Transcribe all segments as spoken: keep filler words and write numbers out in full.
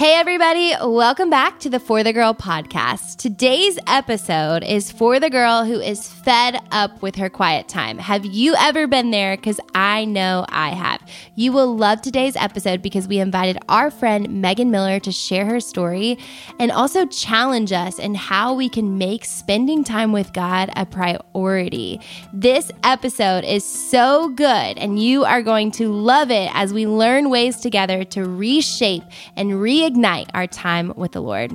Hey everybody, welcome back to the For the Girl podcast. Today's episode is for the girl who is fed up with her quiet time. Have you ever been there? Because I know I have. You will love today's episode because we invited our friend Megan Miller to share her story and also challenge us in how we can make spending time with God a priority. This episode is so good and you are going to love it as we learn ways together to reshape and re ignite our time with the Lord.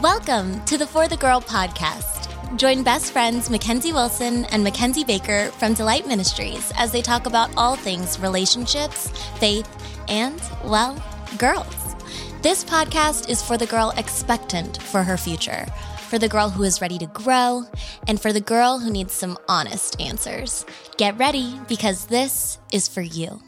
Welcome to the For the Girl podcast. Join best friends Mackenzie Wilson and Mackenzie Baker from Delight Ministries as they talk about all things relationships, faith, and, well, girls. This podcast is for the girl expectant for her future, for the girl who is ready to grow, and for the girl who needs some honest answers. Get ready because this is for you.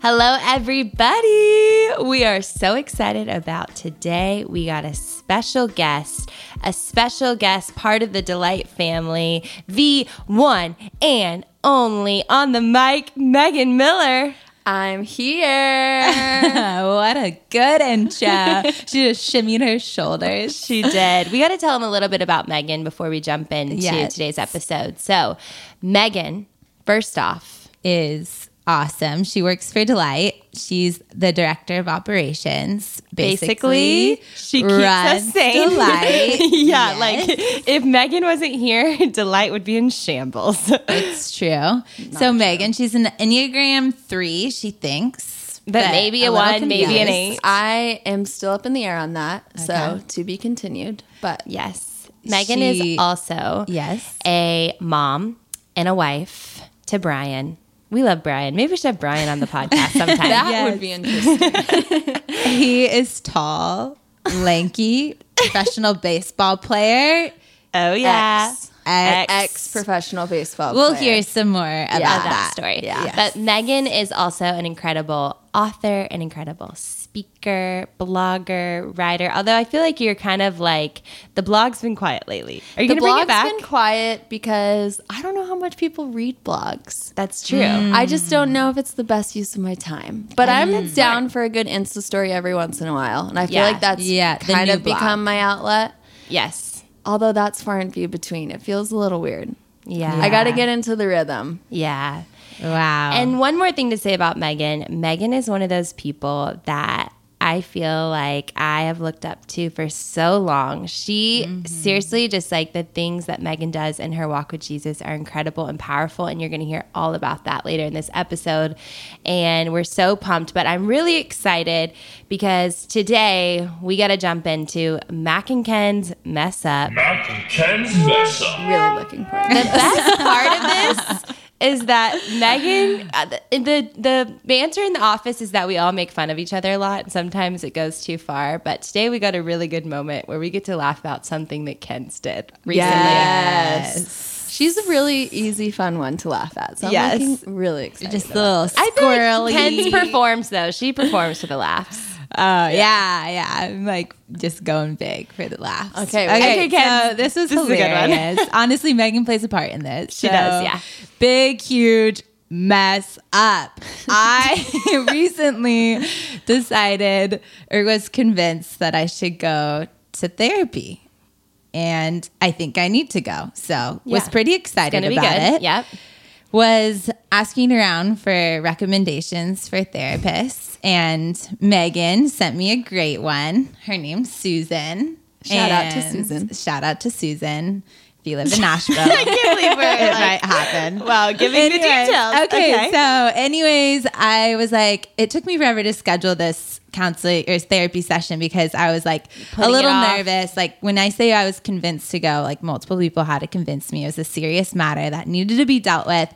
Hello, everybody. We are so excited about today. We got a special guest, a special guest, part of the Delight family, the one and only on the mic, Megan Miller. I'm here. What a good intro. She just shimmied her shoulders. She did. We got to tell them a little bit about Megan before we jump into yes. today's episode. So Megan, first off, is awesome. She works for Delight. She's the director of operations. Basically, Basically she keeps us sane. Delight. yeah, yes. Like if Megan wasn't here, Delight would be in shambles. It's true. Not so true. Megan, she's an Enneagram three, she thinks. But, but maybe a, a one, maybe an eight. I am still up in the air on that. Okay. So to be continued. But yes, Megan she, is also yes. a mom and a wife to Brian. We love Brian. Maybe we should have Brian on the podcast sometime. That yes. would be interesting. He is tall, lanky, professional baseball player. Oh, yeah. Ex, ex, ex professional baseball we'll player. We'll hear some more about yeah. that story. Yeah. Yes. But Megan is also an incredible author, an incredible speaker, blogger, writer. Although I feel like you're kind of like, the blog's been quiet lately. Are you going to bring it back? The blog's been quiet because I don't know how much people read blogs. That's true. Mm. I just don't know if it's the best use of my time. But mm. I'm down for a good Insta story every once in a while. And I feel yeah. like that's yeah, kind of blog. become my outlet. Yes. Although that's far and few between. It feels a little weird. Yeah. yeah. I got to get into the rhythm. Yeah. Wow. And one more thing to say about Megan. Megan is one of those people that I feel like I have looked up to for so long. She mm-hmm. seriously just like the things that Megan does in her walk with Jesus are incredible and powerful. And you're going to hear all about that later in this episode. And we're so pumped, but I'm really excited because today we got to jump into Mac and Ken's Mess Up. Mac and Ken's Mess Up. Really looking for it. The best part of this is that Megan, the the banter in the office is that we all make fun of each other a lot. And sometimes it goes too far. But today we got a really good moment where we get to laugh about something that Ken's did recently. Yes. She's a really easy, fun one to laugh at. So I'm yes. really excited. Just a little squirrely. I think Ken's performs, though. She performs for the laughs. Oh, uh, yeah, yeah. I'm like just going big for the laughs. Okay, okay, okay Ken, so this was this hilarious. Is Honestly, Megan plays a part in this. She so does, yeah. Big, huge mess up. I recently decided or was convinced that I should go to therapy. And I think I need to go. So yeah. was pretty excited about good. it. Yep. Was asking around for recommendations for therapists, and Megan sent me a great one. Her name's Susan. Shout and out to Susan. Shout out to Susan. If you live in Nashville, I can't believe where it like, might happen. Wow, give me the details. Okay, okay, so anyways, I was like, it took me forever to schedule this counseling or therapy session because I was like Putting a little nervous. Like when I say I was convinced to go, like multiple people had to convince me. It was a serious matter that needed to be dealt with.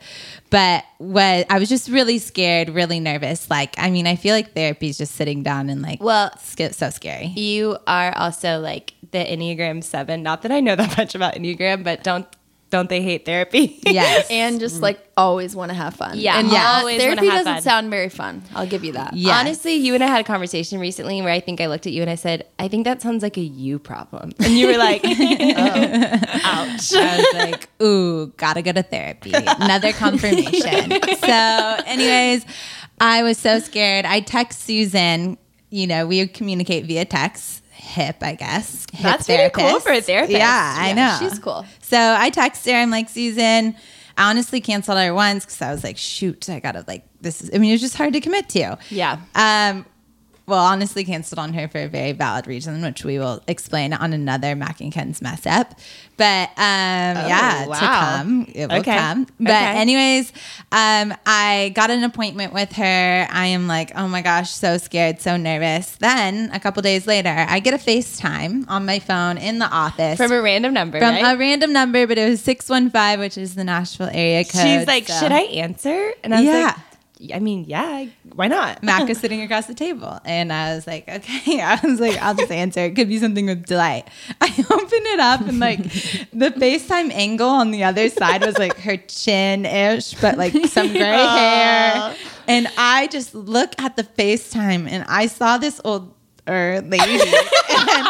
But what I was just really scared, really nervous. Like, I mean, I feel like therapy is just sitting down and like, well, it's so scary. You are also like the Enneagram seven. Not that I know that much about Enneagram, but don't don't they hate therapy? Yes. And just like always want to have fun. Yeah. And yeah. Always therapy have doesn't fun. Sound very fun. I'll give you that. Yes. Honestly, you and I had a conversation recently where I think I looked at you and I said, I think that sounds like a you problem. And you were like, oh, ouch. I was like, ooh, gotta go to therapy. Another confirmation. So anyways, I was so scared. I text Susan, you know, we would communicate via text. Hip, I guess. Hip That's pretty cool for a therapist. Yeah, yeah, I know. She's cool. So I text her. I'm like, Susan, I honestly canceled her once because I was like, shoot, I got to like, this is, I mean, it was just hard to commit to. Yeah. Um. Well, honestly canceled on her for a very valid reason, which we will explain on another Mac and Ken's mess up. But um, oh, yeah, wow. to come. It will okay. come. But okay. anyways, um, I got an appointment with her. I am like, oh my gosh, so scared, so nervous. Then a couple days later, I get a FaceTime on my phone in the office. From a random number, From right? a random number, but it was six one five, which is the Nashville area code. She's like, so. Should I answer? And I was yeah. like, I mean, yeah, why not? Mac was sitting across the table. And I was like, okay. I was like, I'll just answer. It could be something with Delight. I opened it up and like the FaceTime angle on the other side was like her chin-ish, but like some gray hair. And I just look at the FaceTime and I saw this old er, lady. And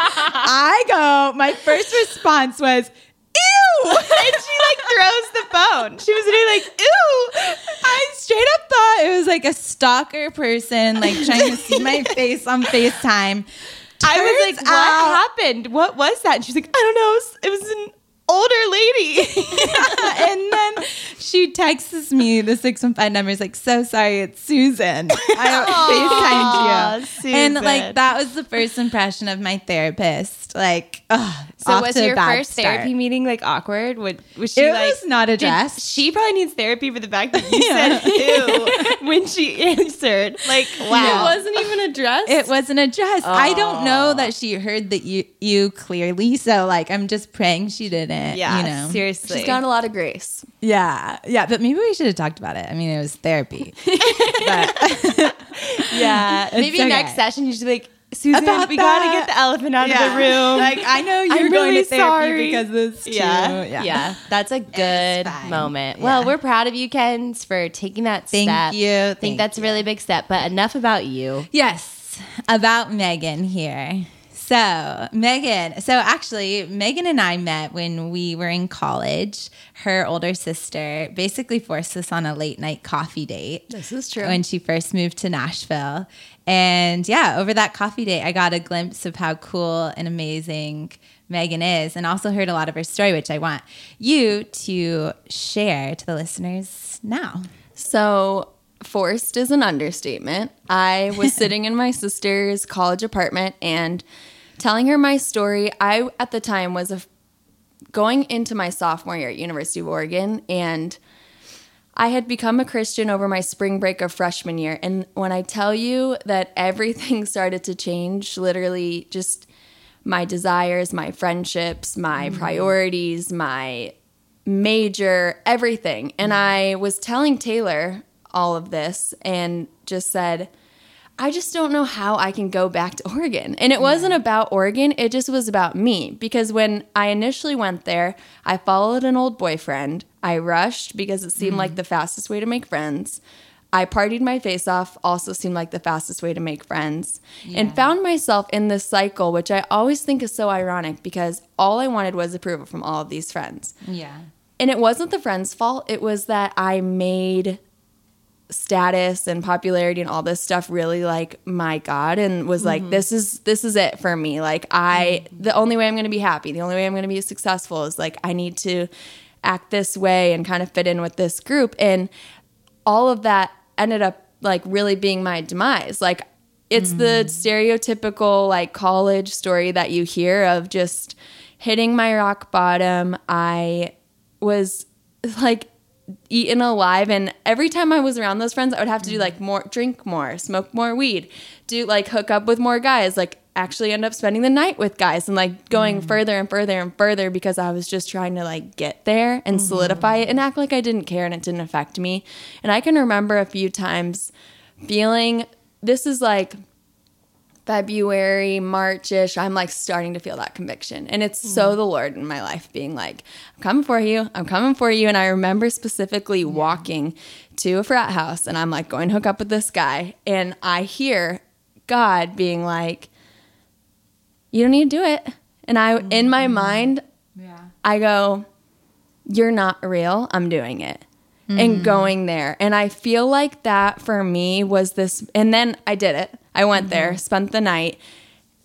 I go, my first response was, ew! And she like throws the phone. She was really like, ew! I straight up thought it was like a stalker person like trying to see my face on FaceTime. Turns I was like, what out, happened? What was that? And she's like, I don't know. It was, it was an older lady. Yeah. And then she texts me the six one five number. Is like, so sorry, it's Susan. I FaceTimed you. Susan. And like that was the first impression of my therapist. Like, oh, so was your first start. Therapy meeting like awkward? Would was she it like was not addressed? She probably needs therapy for the fact that you yeah. said ew when she answered. Like, wow, it wasn't even addressed. It wasn't addressed. Oh. I don't know that she heard that you you clearly. So like, I'm just praying she didn't. Yeah, you know. Seriously. She's got a lot of grace. Yeah. Yeah. But maybe we should have talked about it. I mean, it was therapy. But yeah. Maybe okay. next session you should be like, Susan, about we got to get the elephant out yeah. of the room. Like, I know you're I'm going really to therapy sorry. Because this too. Yeah. yeah. Yeah. That's a good moment. Yeah. Well, we're proud of you, Kens, for taking that Thank step. You. Thank you. I think that's you. A really big step. But enough about you. Yes. About Megan here. So Megan, so actually Megan and I met when we were in college. Her older sister basically forced us on a late night coffee date. This is true. When she first moved to Nashville. And yeah, over that coffee date, I got a glimpse of how cool and amazing Megan is, and also heard a lot of her story, which I want you to share to the listeners now. So forced is an understatement. I was sitting in my sister's college apartment and telling her my story. I, at the time, was a, going into my sophomore year at University of Oregon, and I had become a Christian over my spring break of freshman year. And when I tell you that everything started to change, literally just my desires, my friendships, my mm-hmm. priorities, my major, everything. And I was telling Taylor all of this and just said, I just don't know how I can go back to Oregon. And it wasn't about Oregon. It just was about me. Because when I initially went there, I followed an old boyfriend. I rushed because it seemed mm-hmm. like the fastest way to make friends. I partied my face off, also seemed like the fastest way to make friends. Yeah. And found myself in this cycle, which I always think is so ironic because all I wanted was approval from all of these friends. Yeah. And it wasn't the friends' fault. It was that I made status and popularity and all this stuff really like my God, and was like, mm-hmm. this is this is it for me. Like, I mm-hmm. the only way I'm going to be happy, the only way I'm going to be successful is like I need to act this way and kind of fit in with this group. And all of that ended up like really being my demise. Like, it's mm-hmm. the stereotypical like college story that you hear of just hitting my rock bottom. I was like eaten alive, and every time I was around those friends, I would have to do like more, drink more, smoke more weed, do like hook up with more guys, like actually end up spending the night with guys, and like going mm. further and further and further because I was just trying to like get there and mm-hmm. solidify it and act like I didn't care and it didn't affect me. And I can remember a few times feeling, this is like February, March-ish, I'm like starting to feel that conviction. And it's mm-hmm. so the Lord in my life being like, I'm coming for you. I'm coming for you. And I remember specifically yeah. walking to a frat house and I'm like going to hook up with this guy. And I hear God being like, you don't need to do it. And I, mm-hmm. in my mind, yeah. I go, you're not real. I'm doing it. Mm-hmm. And going there. And I feel like that for me was this. And then I did it. I went mm-hmm. there, spent the night,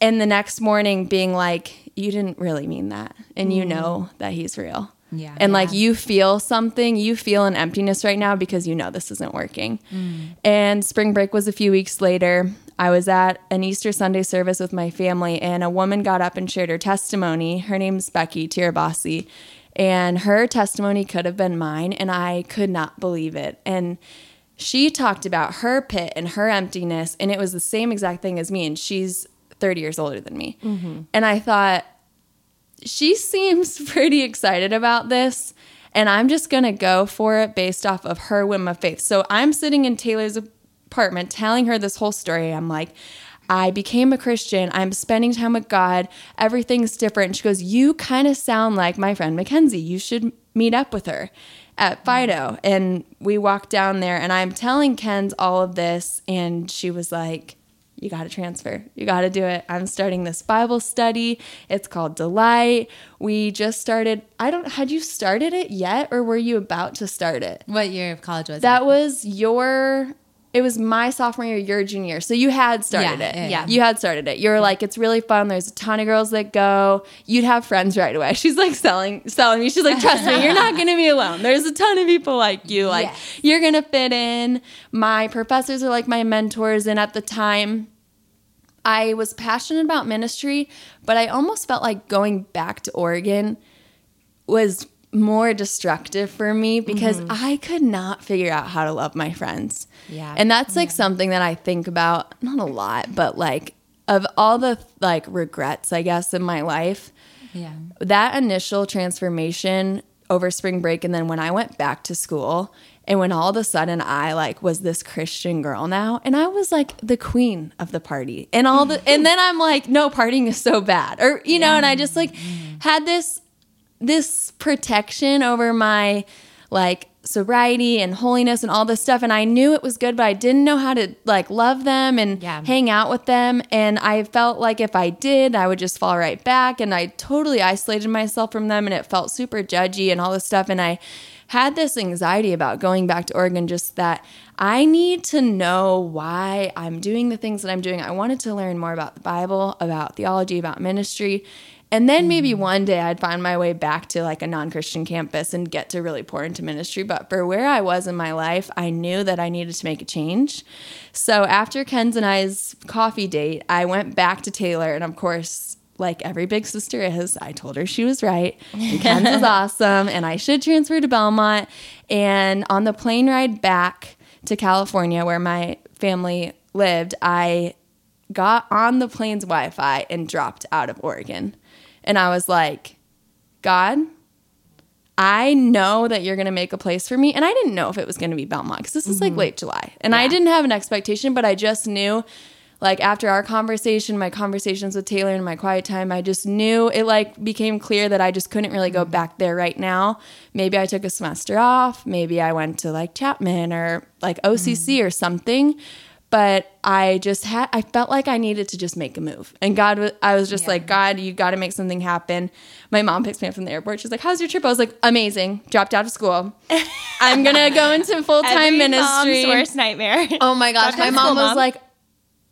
and the next morning being like, you didn't really mean that. And mm-hmm. you know that he's real. Yeah. And yeah. like you feel something, you feel an emptiness right now because you know this isn't working. Mm. And spring break was a few weeks later. I was at an Easter Sunday service with my family, and a woman got up and shared her testimony. Her name's Becky Tirabasi, and her testimony could have been mine, and I could not believe it. And she talked about her pit and her emptiness, and it was the same exact thing as me, and she's thirty years older than me. Mm-hmm. And I thought, she seems pretty excited about this, and I'm just going to go for it based off of her whim of faith. So I'm sitting in Taylor's apartment telling her this whole story. I'm like, I became a Christian. I'm spending time with God. Everything's different. And she goes, you kind of sound like my friend Mackenzie. You should meet up with her at Fido. And we walked down there, and I'm telling Ken's all of this, and she was like, you got to transfer. You got to do it. I'm starting this Bible study. It's called Delight. We just started. I don't, had you started it yet, or were you about to start it? What year of college was that? That was your, it was my sophomore year, your junior year. So you had started yeah, it. Yeah, yeah. You had started it. You were yeah. like, it's really fun. There's a ton of girls that go. You'd have friends right away. She's like selling, selling me. She's like, trust me, you're not going to be alone. There's a ton of people like you. Like yes. you're going to fit in. My professors are like my mentors. And at the time, I was passionate about ministry, but I almost felt like going back to Oregon was more destructive for me because mm-hmm. I could not figure out how to love my friends. Yeah. And that's like yeah. something that I think about, not a lot, but like of all the like regrets, I guess, in my life, yeah. that initial transformation over spring break. And then when I went back to school, and when all of a sudden I like was this Christian girl now, and I was like the queen of the party and all the, and then I'm like, no, partying is so bad, or, you know, yeah. and I just like had this, this protection over my like sobriety and holiness and all this stuff. And I knew it was good, but I didn't know how to like love them and yeah. hang out with them. And I felt like if I did, I would just fall right back. And I totally isolated myself from them, and it felt super judgy and all this stuff. And I had this anxiety about going back to Oregon, just that I need to know why I'm doing the things that I'm doing. I wanted to learn more about the Bible, about theology, about ministry. And then maybe one day I'd find my way back to like a non-Christian campus and get to really pour into ministry. But for where I was in my life, I knew that I needed to make a change. So after Ken's and I's coffee date, I went back to Taylor. And of course, like every big sister is, I told her she was right. And Ken's was awesome. And I should transfer to Belmont. And on the plane ride back to California where my family lived, I got on the plane's Wi-Fi and dropped out of Oregon. And I was like, God, I know that you're going to make a place for me. And I didn't know if it was going to be Belmont, because this mm-hmm. is like late July. And yeah. I didn't have an expectation, but I just knew, like after our conversation, my conversations with Taylor and my quiet time, I just knew it like became clear that I just couldn't really go mm-hmm. back there right now. Maybe I took a semester off. Maybe I went to like Chapman or like O C C mm-hmm. or something. But I just had, I felt like I needed to just make a move. And God, was, I was just yeah. like, God, you got to make something happen. My mom picks me up from the airport. She's like, how's your trip? I was like, amazing. Dropped out of school. I'm going to go into full-time ministry. Every mom's worst nightmare. Oh my gosh. My mom was mom. like,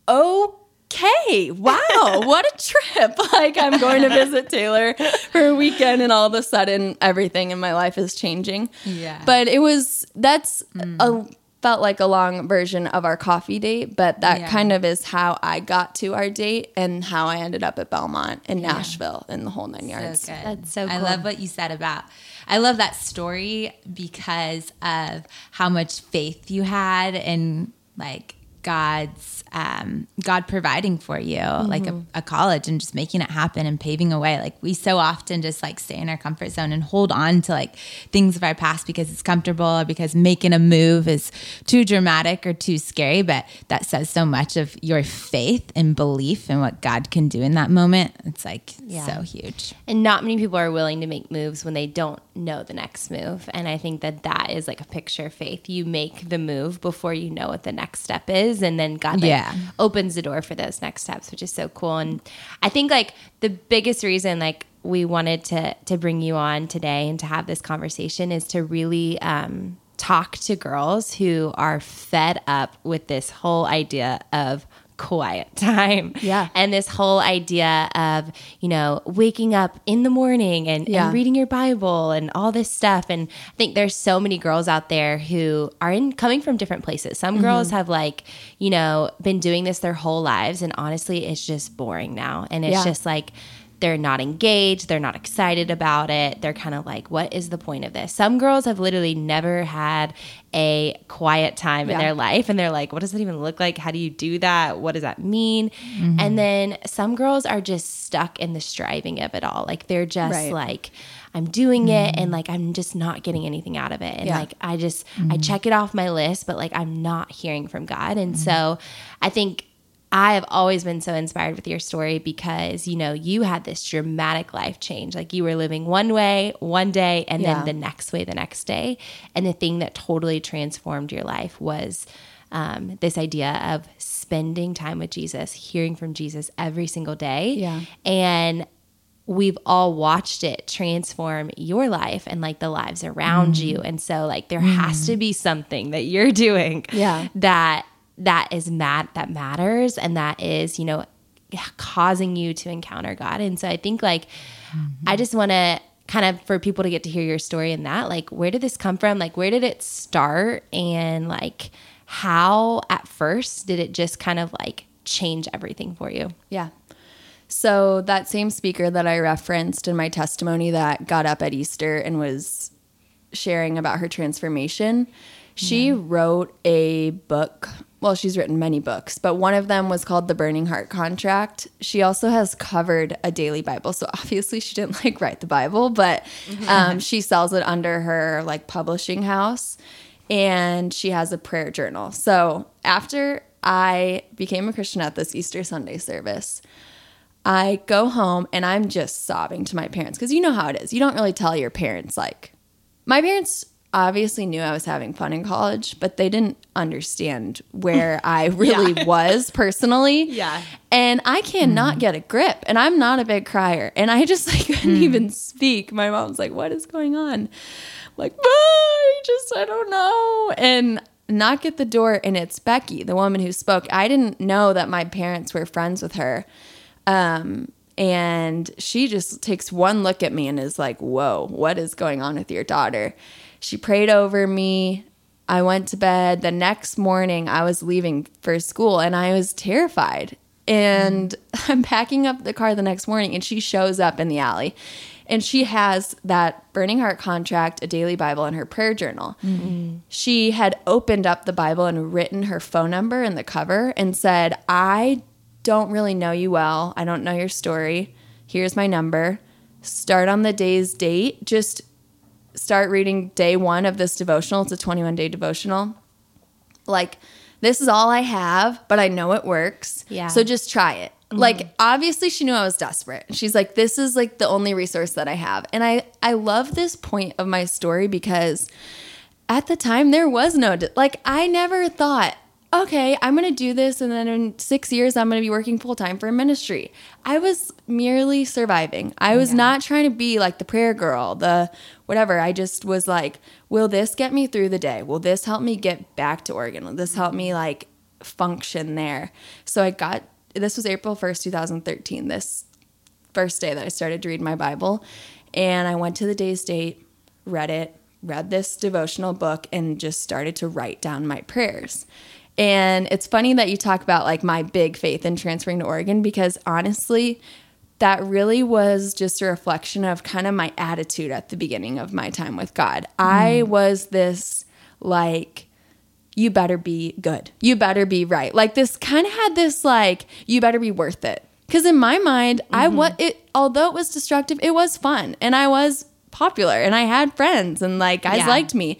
okay, wow, what a trip. Like I'm going to visit Taylor for a weekend, and all of a sudden everything in my life is changing. Yeah. But it was, that's mm. a felt like a long version of our coffee date, but that yeah. kind of is how I got to our date and how I ended up at Belmont and yeah. Nashville and the whole nine yards. So good. That's so cool. I love what you said about, I love that story because of how much faith you had and like God's, um, God providing for you, mm-hmm. like a, a college and just making it happen and paving a way. Like we so often just like stay in our comfort zone and hold on to like things of our past because it's comfortable or because making a move is too dramatic or too scary. But that says so much of your faith and belief in what God can do in that moment. It's like yeah. so huge. And not many people are willing to make moves when they don't know the next move. And I think that that is like a picture of faith. You make the move before you know what the next step is. And then God like, yeah. opens the door for those next steps, which is so cool. And I think like the biggest reason like we wanted to to bring you on today and to have this conversation is to really um, talk to girls who are fed up with this whole idea of quiet time. Yeah. And this whole idea of, you know, waking up in the morning and, yeah. and reading your Bible and all this stuff. And I think there's so many girls out there who are in coming from different places. Some mm-hmm. girls have like, you know, been doing this their whole lives. And honestly, it's just boring now. And it's yeah. just like, they're not engaged. They're not excited about it. They're kind of like, what is the point of this? Some girls have literally never had a quiet time yeah. in their life. And they're like, what does that even look like? How do you do that? What does that mean? Mm-hmm. And then some girls are just stuck in the striving of it all. Like they're just right. like, I'm doing mm-hmm. it and like I'm just not getting anything out of it. And yeah. like I just, mm-hmm. I check it off my list, but like I'm not hearing from God. And mm-hmm. so I think I have always been so inspired with your story because, you know, you had this dramatic life change. Like you were living one way, one day, and yeah. then the next way, the next day. And the thing that totally transformed your life was um, this idea of spending time with Jesus, hearing from Jesus every single day. Yeah. And we've all watched it transform your life and like the lives around mm. you. And so like there mm. has to be something that you're doing yeah. that that is mad, that matters. And that is, you know, causing you to encounter God. And so I think like, mm-hmm. I just want to kind of for people to get to hear your story in that, like, where did this come from? Like, where did it start? And like, how at first did it just kind of like change everything for you? Yeah. So that same speaker that I referenced in my testimony that got up at Easter and was sharing about her transformation, she yeah. wrote a book. Well, she's written many books, but one of them was called The Burning Heart Contract. She also has covered a daily Bible. So obviously she didn't like write the Bible, but um, she sells it under her like publishing house, and she has a prayer journal. So after I became a Christian at this Easter Sunday service, I go home and I'm just sobbing to my parents because you know how it is. You don't really tell your parents. Like my parents obviously knew I was having fun in college, but they didn't understand where I really yeah. was personally. Yeah. And I cannot mm. get a grip, and I'm not a big crier. And I just like couldn't mm. even speak. My mom's like, what is going on? I'm like, ah, I just, I don't know. And knock at the door, and it's Becky, the woman who spoke. I didn't know that my parents were friends with her. Um, and she just takes one look at me and is like, whoa, what is going on with your daughter? She prayed over me. I went to bed. The next morning, I was leaving for school, and I was terrified. And mm. I'm packing up the car the next morning, and she shows up in the alley. And she has that Burning Heart Contract, a daily Bible, and her prayer journal. Mm-mm. She had opened up the Bible and written her phone number in the cover and said, I don't really know you well. I don't know your story. Here's my number. Start on the day's date. Just start reading day one of this devotional. It's a twenty-one day devotional. Like, this is all I have, but I know it works. Yeah. So just try it. Mm-hmm. Like, obviously she knew I was desperate. She's like, this is like the only resource that I have. And I, I love this point of my story because at the time there was no, de- like I never thought, okay, I'm going to do this. And then in six years, I'm going to be working full time for a ministry. I was merely surviving. I was yeah. not trying to be like the prayer girl, the whatever. I just was like, will this get me through the day? Will this help me get back to Oregon? Will this help me like function there? So I got, this was April first, twenty thirteen, this first day that I started to read my Bible. And I went to the day's date, read it, read this devotional book, and just started to write down my prayers. And it's funny that you talk about like my big faith in transferring to Oregon, because honestly, that really was just a reflection of kind of my attitude at the beginning of my time with God. Mm. I was this like you better be good. You better be right. Like this kind of had this like, you better be worth it. Because in my mind, mm-hmm. I was it. Although it was destructive, it was fun, and I was popular, and I had friends, and like guys yeah. liked me.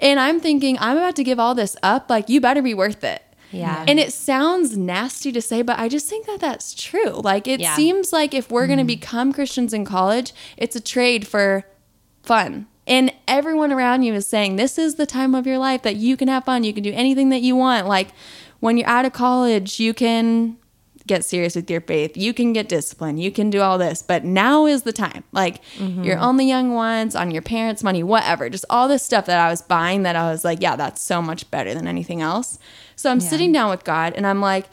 And I'm thinking, I'm about to give all this up. Like, you better be worth it. Yeah. And it sounds nasty to say, but I just think that that's true. Like, it yeah. seems like if we're mm. going to become Christians in college, it's a trade for fun. And everyone around you is saying, this is the time of your life that you can have fun. You can do anything that you want. Like, when you're out of college, you can get serious with your faith. You can get disciplined. You can do all this. But now is the time. Like, mm-hmm. you're on the young ones, on your parents' money, whatever. Just all this stuff that I was buying that I was like, yeah, that's so much better than anything else. So I'm yeah. sitting down with God, and I'm like,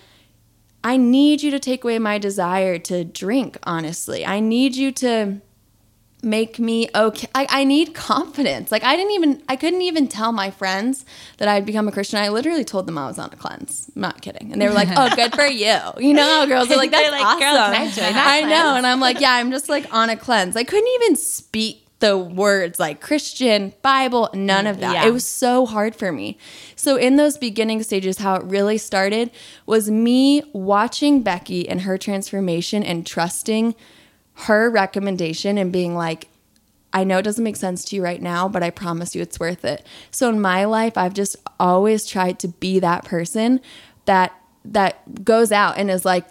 I need you to take away my desire to drink, honestly. I need you to make me okay. I, I need confidence. Like, I didn't even, I couldn't even tell my friends that I had become a Christian. I literally told them I was on a cleanse. I'm not kidding. And they were like, oh, good for you. You know, girls are like, that's like, awesome. Girls, nice I know. Cleanse. And I'm like, yeah, I'm just like on a cleanse. I couldn't even speak the words like Christian, Bible, none of that. Yeah. It was so hard for me. So in those beginning stages, how it really started was me watching Becky and her transformation and trusting her recommendation and being like, I know it doesn't make sense to you right now, but I promise you it's worth it. So in my life, I've just always tried to be that person that that goes out and is like,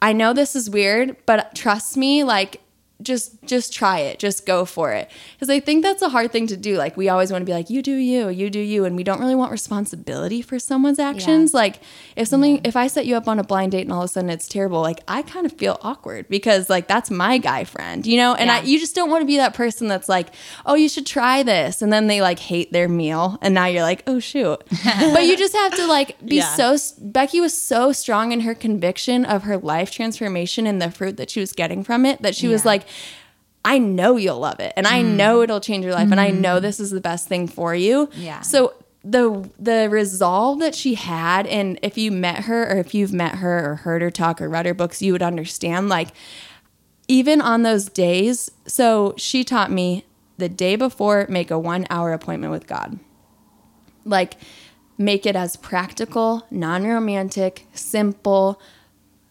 I know this is weird, but trust me, like, just just try it. Just go for it. Because I think that's a hard thing to do. Like, we always want to be like, you do you, you do you. And we don't really want responsibility for someone's actions. Yeah. Like, if something, yeah. if I set you up on a blind date and all of a sudden it's terrible, like, I kind of feel awkward because, like, that's my guy friend, you know? And yeah. I, you just don't want to be that person that's like, oh, you should try this. And then they, like, hate their meal. And now you're like, oh, shoot. But you just have to, like, be yeah. so, Becky was so strong in her conviction of her life transformation and the fruit that she was getting from it that she yeah. was like, I know you'll love it, and I know it'll change your life, mm-hmm. and I know this is the best thing for you. Yeah. So the the resolve that she had, and if you met her, or if you've met her, or heard her talk, or read her books, you would understand. Like, even on those days, so she taught me the day before, make a one-hour appointment with God. Like, make it as practical, non-romantic, simple,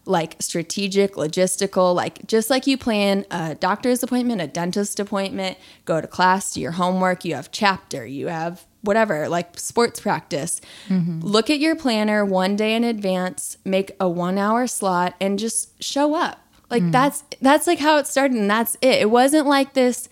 like strategic, logistical, like just like you plan a doctor's appointment, a dentist appointment, go to class, do your homework, you have chapter, you have whatever, like sports practice. Mm-hmm. Look at your planner one day in advance, make a one hour slot, and just show up. Like mm. that's, that's like how it started, and that's it. It wasn't like this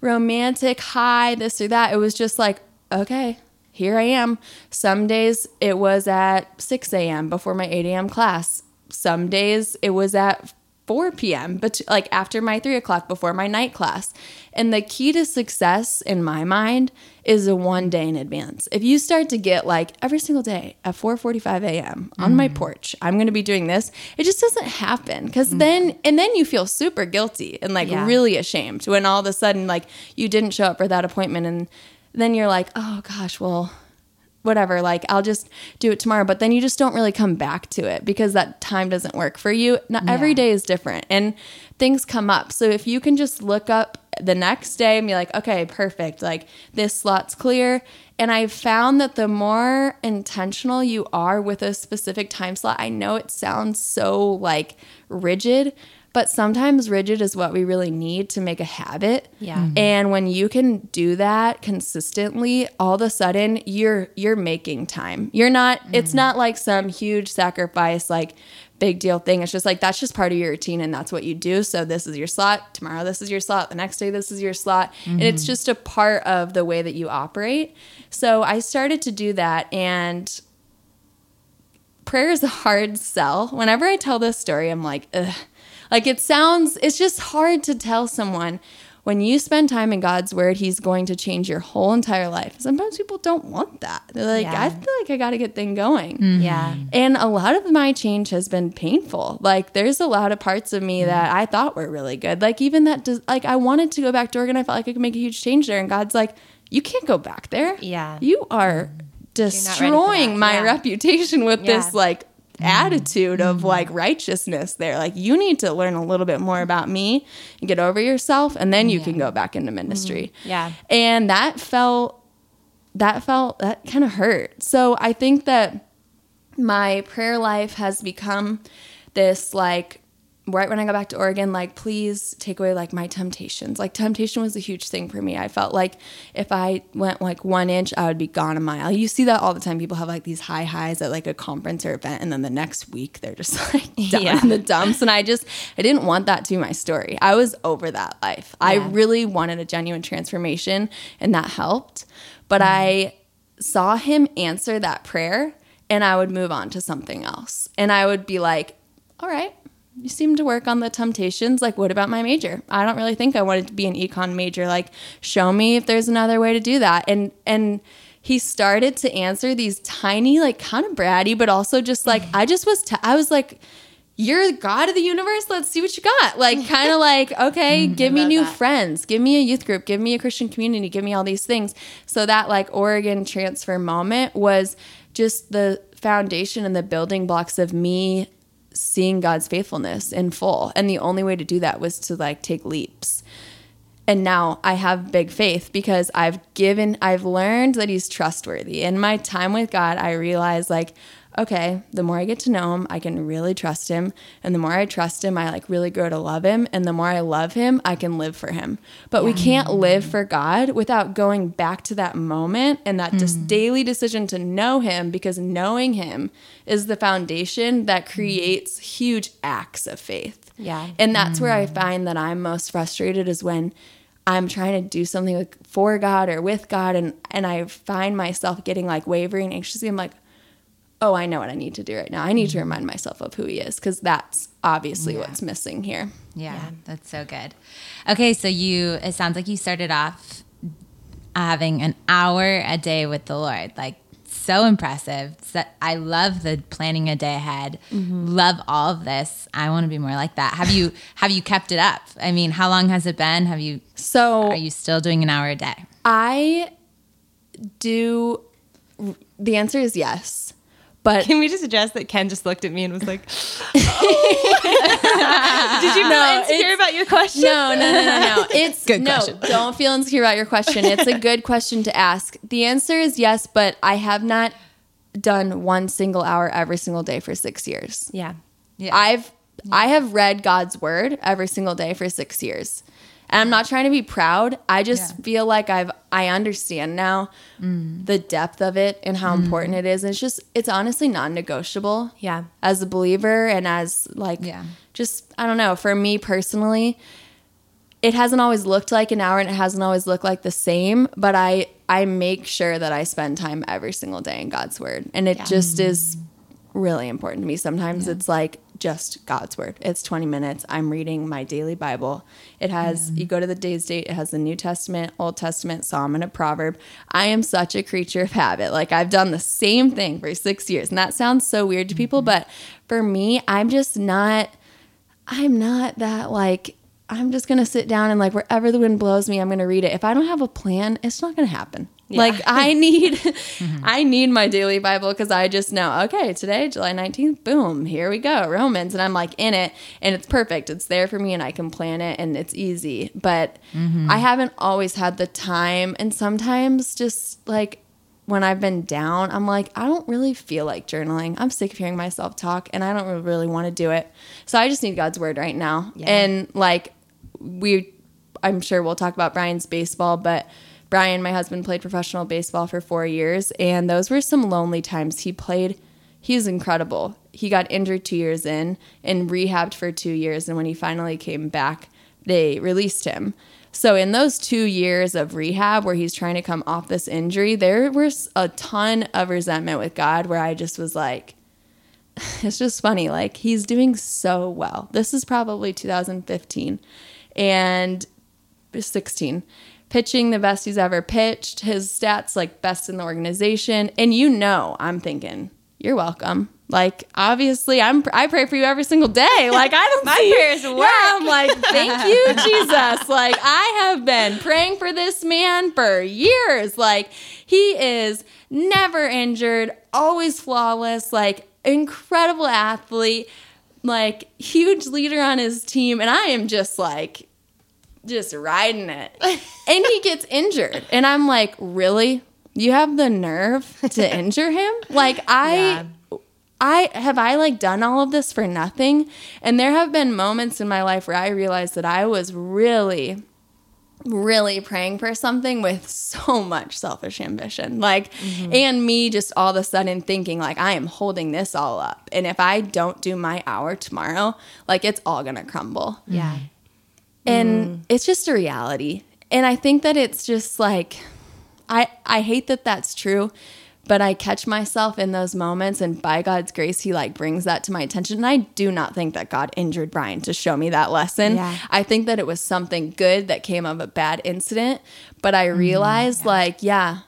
romantic high, this or that. It was just like, okay, here I am. Some days it was at six a.m. before my eight a.m. class. Some days it was at four p.m., but like after my three o'clock, before my night class. And the key to success in my mind is a one day in advance. If you start to get like every single day at four forty-five a.m. on mm. my porch, I'm going to be doing this. It just doesn't happen because mm. then and then you feel super guilty and like yeah. really ashamed when all of a sudden like you didn't show up for that appointment. And then you're like, oh, gosh, well, whatever, like I'll just do it tomorrow. But then you just don't really come back to it because that time doesn't work for you. Not yeah. every day is different and things come up. So if you can just look up the next day and be like, okay, perfect. Like this slot's clear. And I've found that the more intentional you are with a specific time slot, I know it sounds so like rigid, but sometimes rigid is what we really need to make a habit. Yeah. Mm-hmm. And when you can do that consistently, all of a sudden you're you're making time. You're not mm-hmm. it's not like some huge sacrifice, like big deal thing. It's just like that's just part of your routine and that's what you do. So this is your slot, tomorrow this is your slot, the next day this is your slot. Mm-hmm. And it's just a part of the way that you operate. So I started to do that, and prayer is a hard sell. Whenever I tell this story, I'm like, ugh. Like it sounds, it's just hard to tell someone when you spend time in God's word, he's going to change your whole entire life. Sometimes people don't want that. They're like, yeah. I feel like I got to get thing going. Mm-hmm. Yeah. And a lot of my change has been painful. Like there's a lot of parts of me mm-hmm. that I thought were really good. Like even that, like I wanted to go back to Oregon. I felt like I could make a huge change there. And God's like, you can't go back there. Yeah. You are destroying my yeah. reputation with yeah. this like attitude of like righteousness there. Like you need to learn a little bit more about me and get over yourself, and then you yeah. can go back into ministry. Mm-hmm. Yeah. And that felt that felt, that kind of hurt. So I think that my prayer life has become this, like, right when I got back to Oregon, like, please take away, like, my temptations. Like, temptation was a huge thing for me. I felt like if I went, like, one inch, I would be gone a mile. You see that all the time. People have, like, these high highs at, like, a conference or event, and then the next week they're just, like, down yeah. in the dumps. And I just, I didn't want that to be my story. I was over that life. Yeah. I really wanted a genuine transformation, and that helped. But mm. I saw him answer that prayer, and I would move on to something else. And I would be like, all right. You seem to work on the temptations. Like, what about my major? I don't really think I wanted to be an econ major. Like, show me if there's another way to do that. And and he started to answer these tiny, like, kind of bratty, but also just like, I just was, t- I was like, you're the God of the universe. Let's see what you got. Like, kind of like, okay, give me new that. friends. Give me a youth group. Give me a Christian community. Give me all these things. So that, like, Oregon transfer moment was just the foundation and the building blocks of me seeing God's faithfulness in full. And the only way to do that was to, like, take leaps. And now I have big faith because I've given, I've learned that he's trustworthy. In my time with God, I realized, like, okay, the more I get to know him, I can really trust him. And the more I trust him, I, like, really grow to love him. And the more I love him, I can live for him. But yeah. we can't live for God without going back to that moment and that mm. just daily decision to know him, because knowing him is the foundation that creates huge acts of faith. Yeah. And that's mm. where I find that I'm most frustrated, is when I'm trying to do something with, for God or with God, and, and I find myself getting, like, wavering anxiously. I'm like, oh, I know what I need to do right now. I need to remind myself of who he is, because that's obviously yeah. what's missing here. Yeah, yeah, that's so good. Okay, so you, it sounds like you started off having an hour a day with the Lord. Like, so impressive. So, I love the planning a day ahead. Mm-hmm. Love all of this. I want to be more like that. Have you have you kept it up? I mean, how long has it been? Have you? So are you still doing an hour a day? I do. The answer is yes. But can we just address that Ken just looked at me and was like, oh. Did you feel no, insecure about your question? No, no, no, no, no. It's good no, question. Don't feel insecure about your question. It's a good question to ask. The answer is yes, but I have not done one single hour every single day for six years. Yeah. Yeah. I've yeah. I have read God's word every single day for six years. And I'm not trying to be proud. I just yeah. feel like I've I understand now mm. the depth of it and how mm. important it is. And it's just, it's honestly non-negotiable. Yeah. As a believer, and as, like, yeah. just, I don't know, for me personally, it hasn't always looked like an hour, and it hasn't always looked like the same, but I, I make sure that I spend time every single day in God's word. And it yeah. just is really important to me. Sometimes yeah. it's like, just God's word. It's twenty minutes. I'm reading my daily Bible. It has, yeah. you go to the day's date, it has the New Testament, Old Testament, Psalm, and a proverb. I am such a creature of habit. Like, I've done the same thing for six years. And that sounds so weird to mm-hmm. people, but for me, I'm just not, I'm not that, like, I'm just going to sit down and, like, wherever the wind blows me, I'm going to read it. If I don't have a plan, it's not going to happen. Yeah. Like, I need, mm-hmm. I need my daily Bible, because I just know, okay, today, July nineteenth, boom, here we go, Romans. And I'm, like, in it, and it's perfect. It's there for me, and I can plan it, and it's easy. But mm-hmm. I haven't always had the time. And sometimes just, like, when I've been down, I'm like, I don't really feel like journaling. I'm sick of hearing myself talk, and I don't really want to do it. So I just need God's word right now. Yeah. And, like, we, I'm sure we'll talk about Brian's baseball, but Brian, my husband, played professional baseball for four years, and those were some lonely times. He played, he's incredible. He got injured two years in and rehabbed for two years, and when he finally came back, they released him. So in those two years of rehab where he's trying to come off this injury, there was a ton of resentment with God, where I just was like, it's just funny. Like, he's doing so well. This is probably two thousand fifteen and sixteen. Pitching the best he's ever pitched. His stats, like, best in the organization. And, you know, I'm thinking, you're welcome. Like, obviously, I'm, I pray for you every single day. Like, I don't My see prayers work. Yeah, I'm like, thank you, Jesus. Like, I have been praying for this man for years. Like, he is never injured, always flawless, like, incredible athlete, like, huge leader on his team. And I am just like, just riding it. And he gets injured. And I'm like, really? you have the nerve to injure him? Like, I... Yeah. I have I like done all of this for nothing? And there have been moments in my life where I realized that I was really, really praying for something with so much selfish ambition. Like, mm-hmm. and me just all of a sudden thinking like, I am holding this all up. And if I don't do my hour tomorrow, like it's all going to crumble. Yeah. And mm. it's just a reality. And I think that it's just like, I, I hate that that's true. But I catch myself in those moments, and by God's grace, he like brings that to my attention. And I do not think that God injured Brian to show me that lesson. Yeah. I think that it was something good that came of a bad incident. But I realized mm, yeah. like, yeah,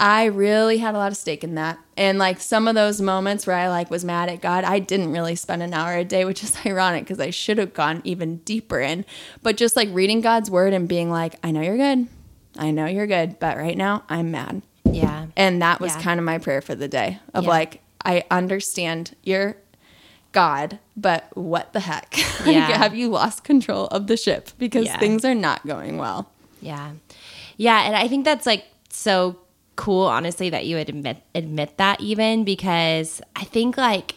I really had a lot of stake in that. And like some of those moments where I like was mad at God, I didn't really spend an hour a day, which is ironic because I should have gone even deeper in. But just like reading God's word and being like, I know you're good. I know you're good. But right now I'm mad. Yeah. And that was yeah. kind of my prayer for the day of yeah. like, I understand you're God, but what the heck? Yeah. Like, have you lost control of the ship? Because yeah. things are not going well. Yeah. Yeah. And I think that's like so cool, honestly, that you would admit, admit that even, because I think like,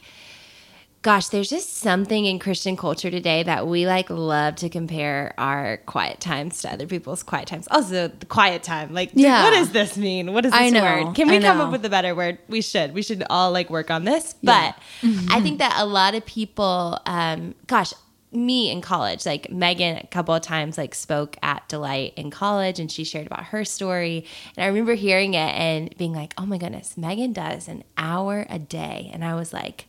gosh, there's just something in Christian culture today that we like love to compare our quiet times to other people's quiet times. Also, the quiet time, like, dude, yeah. what does this mean? What is this I know, word? Can we I come know. up with a better word? We should. We should all like work on this. Yeah. But mm-hmm. I think that a lot of people, um, gosh, me in college, like Megan a couple of times like spoke at Delight in college and she shared about her story. And I remember hearing it and being like, oh my goodness, Megan does an hour a day. And I was like,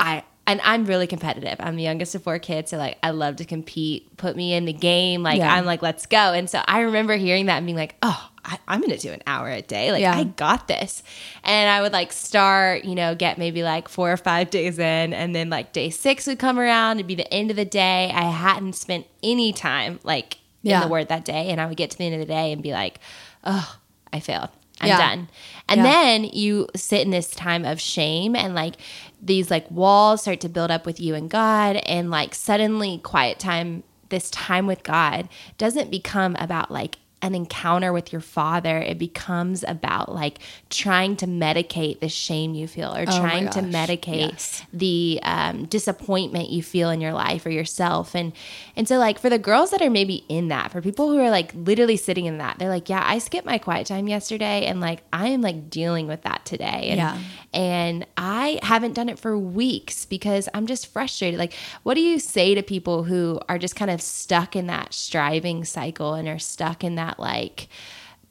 I and I'm really competitive. I'm the youngest of four kids, so like I love to compete. Put me in the game, like yeah. I'm like, let's go. And so I remember hearing that and being like, oh, I, I'm gonna do an hour a day. Like yeah. I got this. And I would like start, you know, get maybe like four or five days in, and then like day six would come around. It'd be the end of the day. I hadn't spent any time like yeah. in the word that day, and I would get to the end of the day and be like, oh, I failed. I'm yeah. done. And yeah. then you sit in this time of shame and like these like walls start to build up with you and God. And like suddenly quiet time, this time with God doesn't become about like an encounter with your Father. It becomes about like trying to medicate the shame you feel or oh trying to medicate yes. the um, disappointment you feel in your life or yourself. And and so like for the girls that are maybe in that, for people who are like literally sitting in that, they're like, yeah, I skipped my quiet time yesterday and like I am like dealing with that today. And, yeah. and I haven't done it for weeks because I'm just frustrated. Like, what do you say to people who are just kind of stuck in that striving cycle and are stuck in that like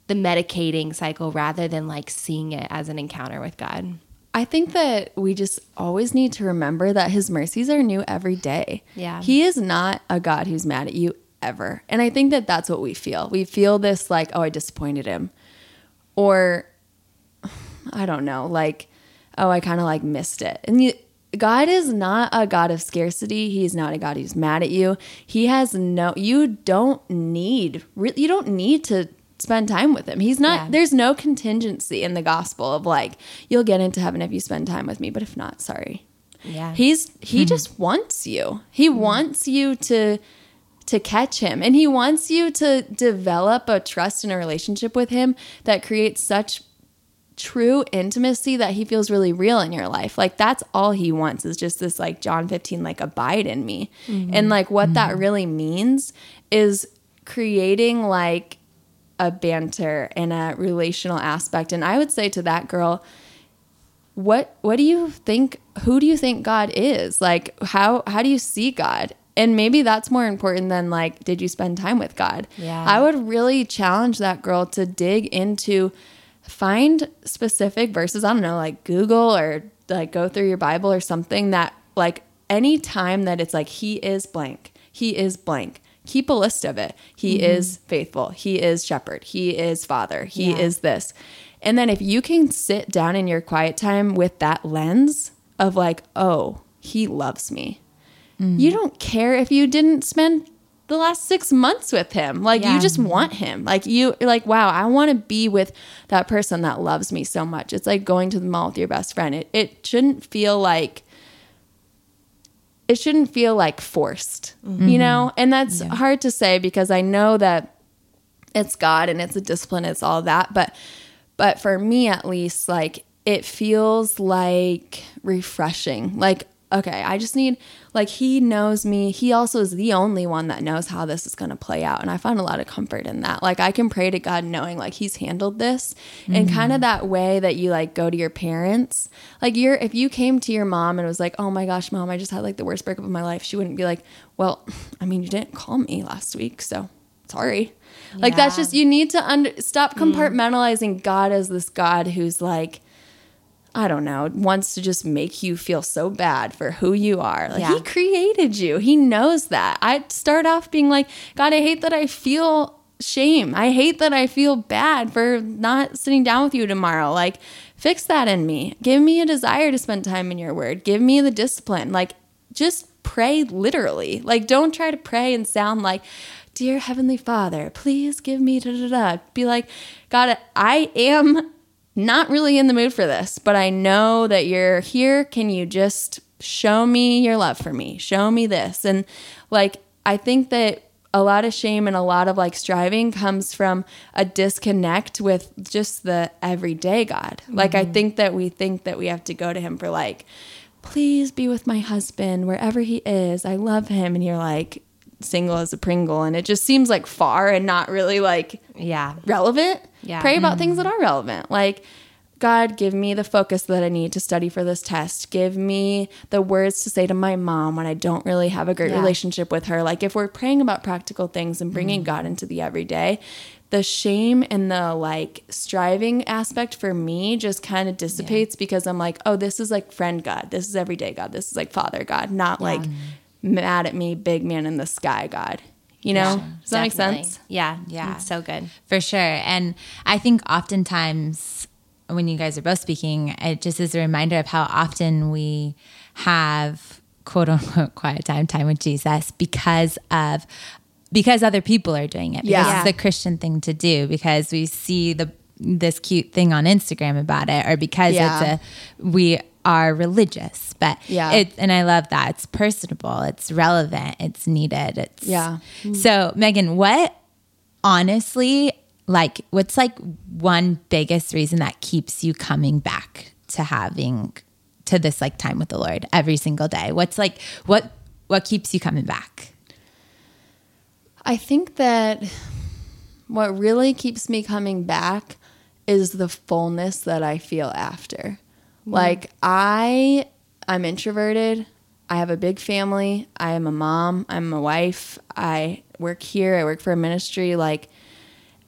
the medicating cycle rather than like seeing it as an encounter with God? I think that we just always need to remember that his mercies are new every day. Yeah. He is not a God who's mad at you ever. And I think that that's what we feel. We feel this like, oh, I disappointed him. Or I don't know, like, oh, I kind of like missed it. And you, God is not a God of scarcity. He's not a God who's mad at you. He has no, you don't need, you don't need to spend time with him. He's not, yeah. there's no contingency in the gospel of like, you'll get into heaven if you spend time with me, but if not, sorry. Yeah. He's, he mm-hmm. just wants you. He mm-hmm. wants you to, to catch him. And he wants you to develop a trust and a relationship with him that creates such true intimacy that he feels really real in your life. Like that's all he wants is just this like John fifteen, like abide in me. Mm-hmm. And like what mm-hmm. that really means is creating like a banter and a relational aspect. And I would say to that girl, what, what do you think, who do you think God is? Like how, how do you see God? And maybe that's more important than like, did you spend time with God? Yeah. I would really challenge that girl to dig into find specific verses, I don't know, like Google or like go through your Bible or something that like any time that it's like, he is blank, he is blank, keep a list of it. He mm-hmm. is faithful. He is shepherd. He is father. He yeah. is this. And then if you can sit down in your quiet time with that lens of like, oh, he loves me. Mm-hmm. You don't care if you didn't spend the last six months with him. Like yeah. you just want him. Like you like, wow, I want to be with that person that loves me so much. It's like going to the mall with your best friend. It it shouldn't feel like, it shouldn't feel like forced, mm-hmm. you know? And that's yeah. hard to say because I know that it's God and it's a discipline. It's all that. But But for me, at least, like, it feels like refreshing. Like, okay, I just need, like, he knows me. He also is the only one that knows how this is going to play out. And I find a lot of comfort in that. Like, I can pray to God knowing, like, he's handled this. Mm-hmm. And kind of that way that you, like, go to your parents. Like, you're, if you came to your mom and was like, oh my gosh, mom, I just had, like, the worst breakup of my life. She wouldn't be like, well, I mean, you didn't call me last week, so sorry. Yeah. Like, that's just, you need to under, stop compartmentalizing mm. God as this God who's like, I don't know, wants to just make you feel so bad for who you are. Like, yeah. He created you. He knows that. I start off being like, God, I hate that I feel shame. I hate that I feel bad for not sitting down with you tomorrow. Like, fix that in me. Give me a desire to spend time in your word. Give me the discipline. Like, just pray literally. Like, don't try to pray and sound like, dear Heavenly Father, please give me da-da-da. Be like, God, I am not really in the mood for this, but I know that you're here. Can you just show me your love for me? Show me this. And, like, I think that a lot of shame and a lot of, like, striving comes from a disconnect with just the everyday God. Mm-hmm. Like, I think that we think that we have to go to him for, like, please be with my husband wherever he is. I love him. And you're like, single as a Pringle. And it just seems like far and not really, like, yeah, relevant. Yeah. Pray about mm-hmm. things that are relevant. Like, God, give me the focus that I need to study for this test. Give me the words to say to my mom when I don't really have a great yeah. relationship with her. Like, if we're praying about practical things and bringing mm-hmm. God into the everyday, the shame and the, like, striving aspect for me just kind of dissipates yeah. because I'm like, oh, this is, like, friend God. This is everyday God. This is, like, Father God, not yeah. like mad at me, big man in the sky God. You know, yeah, does that definitely. Make sense? Yeah, yeah, it's so good for sure. And I think oftentimes when you guys are both speaking, it just is a reminder of how often we have "quote unquote" quiet time, time with Jesus, because of because other people are doing it. Because yeah. it's the Christian thing to do. Because we see the this cute thing on Instagram about it, or because yeah. it's a we. are religious, but yeah. it, and I love that. It's personable, it's relevant, it's needed. It's yeah. Mm-hmm. So Megan, what honestly, like what's like one biggest reason that keeps you coming back to having, to this like time with the Lord every single day? What's like, what, what keeps you coming back? I think that what really keeps me coming back is the fullness that I feel after. Like, I, I'm introverted. I have a big family. I am a mom. I'm a wife. I work here. I work for a ministry. Like,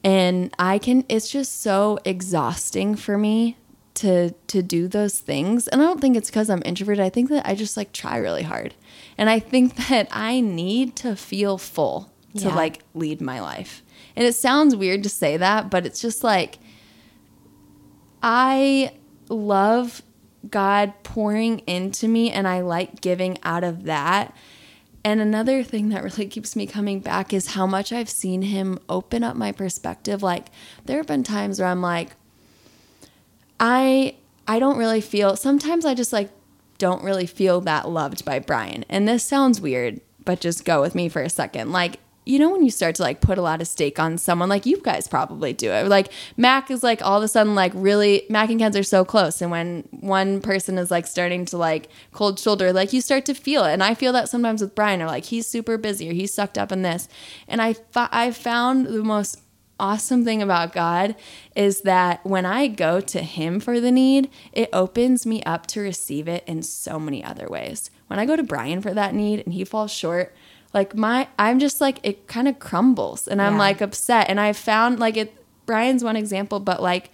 and I can, it's just so exhausting for me to, to do those things. And I don't think it's because I'm introverted. I think that I just like try really hard. And I think that I need to feel full yeah. to like lead my life. And it sounds weird to say that, but it's just like, I love God pouring into me, and I like giving out of that. And another thing that really keeps me coming back is how much I've seen him open up my perspective. Like, there have been times where I'm like, I I don't really feel, sometimes I just like don't really feel that loved by Brian. And this sounds weird, but just go with me for a second. Like, you know, when you start to like put a lot of stake on someone, like you guys probably do it. Like Mac is like all of a sudden like really, Mac and Ken's are so close. And when one person is like starting to like cold shoulder, like you start to feel it. And I feel that sometimes with Brian, or like he's super busy or he's sucked up in this. And I, I found the most awesome thing about God is that when I go to him for the need, it opens me up to receive it in so many other ways. When I go to Brian for that need and he falls short, like my, I'm just like, it kind of crumbles and I'm yeah. like upset. And I found like it, Brian's one example, but like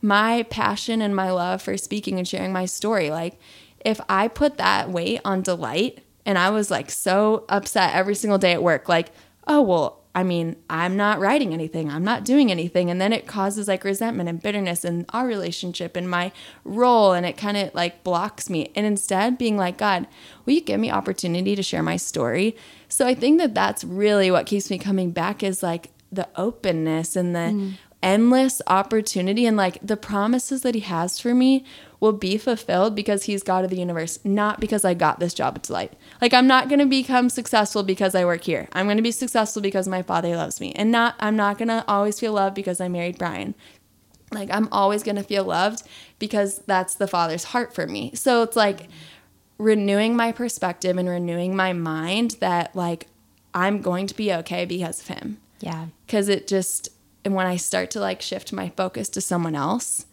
my passion and my love for speaking and sharing my story. Like if I put that weight on Delight and I was like so upset every single day at work, like, oh, well, I mean, I'm not writing anything. I'm not doing anything. And then it causes like resentment and bitterness in our relationship and my role. And it kind of like blocks me. And instead being like, God, will you give me opportunity to share my story? So I think that that's really what keeps me coming back is like the openness and the mm. endless opportunity. And like the promises that he has for me will be fulfilled because he's God of the universe, not because I got this job at Delight. Like I'm not going to become successful because I work here. I'm going to be successful because my Father loves me. And not I'm not going to always feel loved because I married Brian. like I'm always going to feel loved because that's the Father's heart for me. So it's like renewing my perspective and renewing my mind that like I'm going to be okay because of him. Yeah. Because it just, and when I start to like shift my focus to someone else,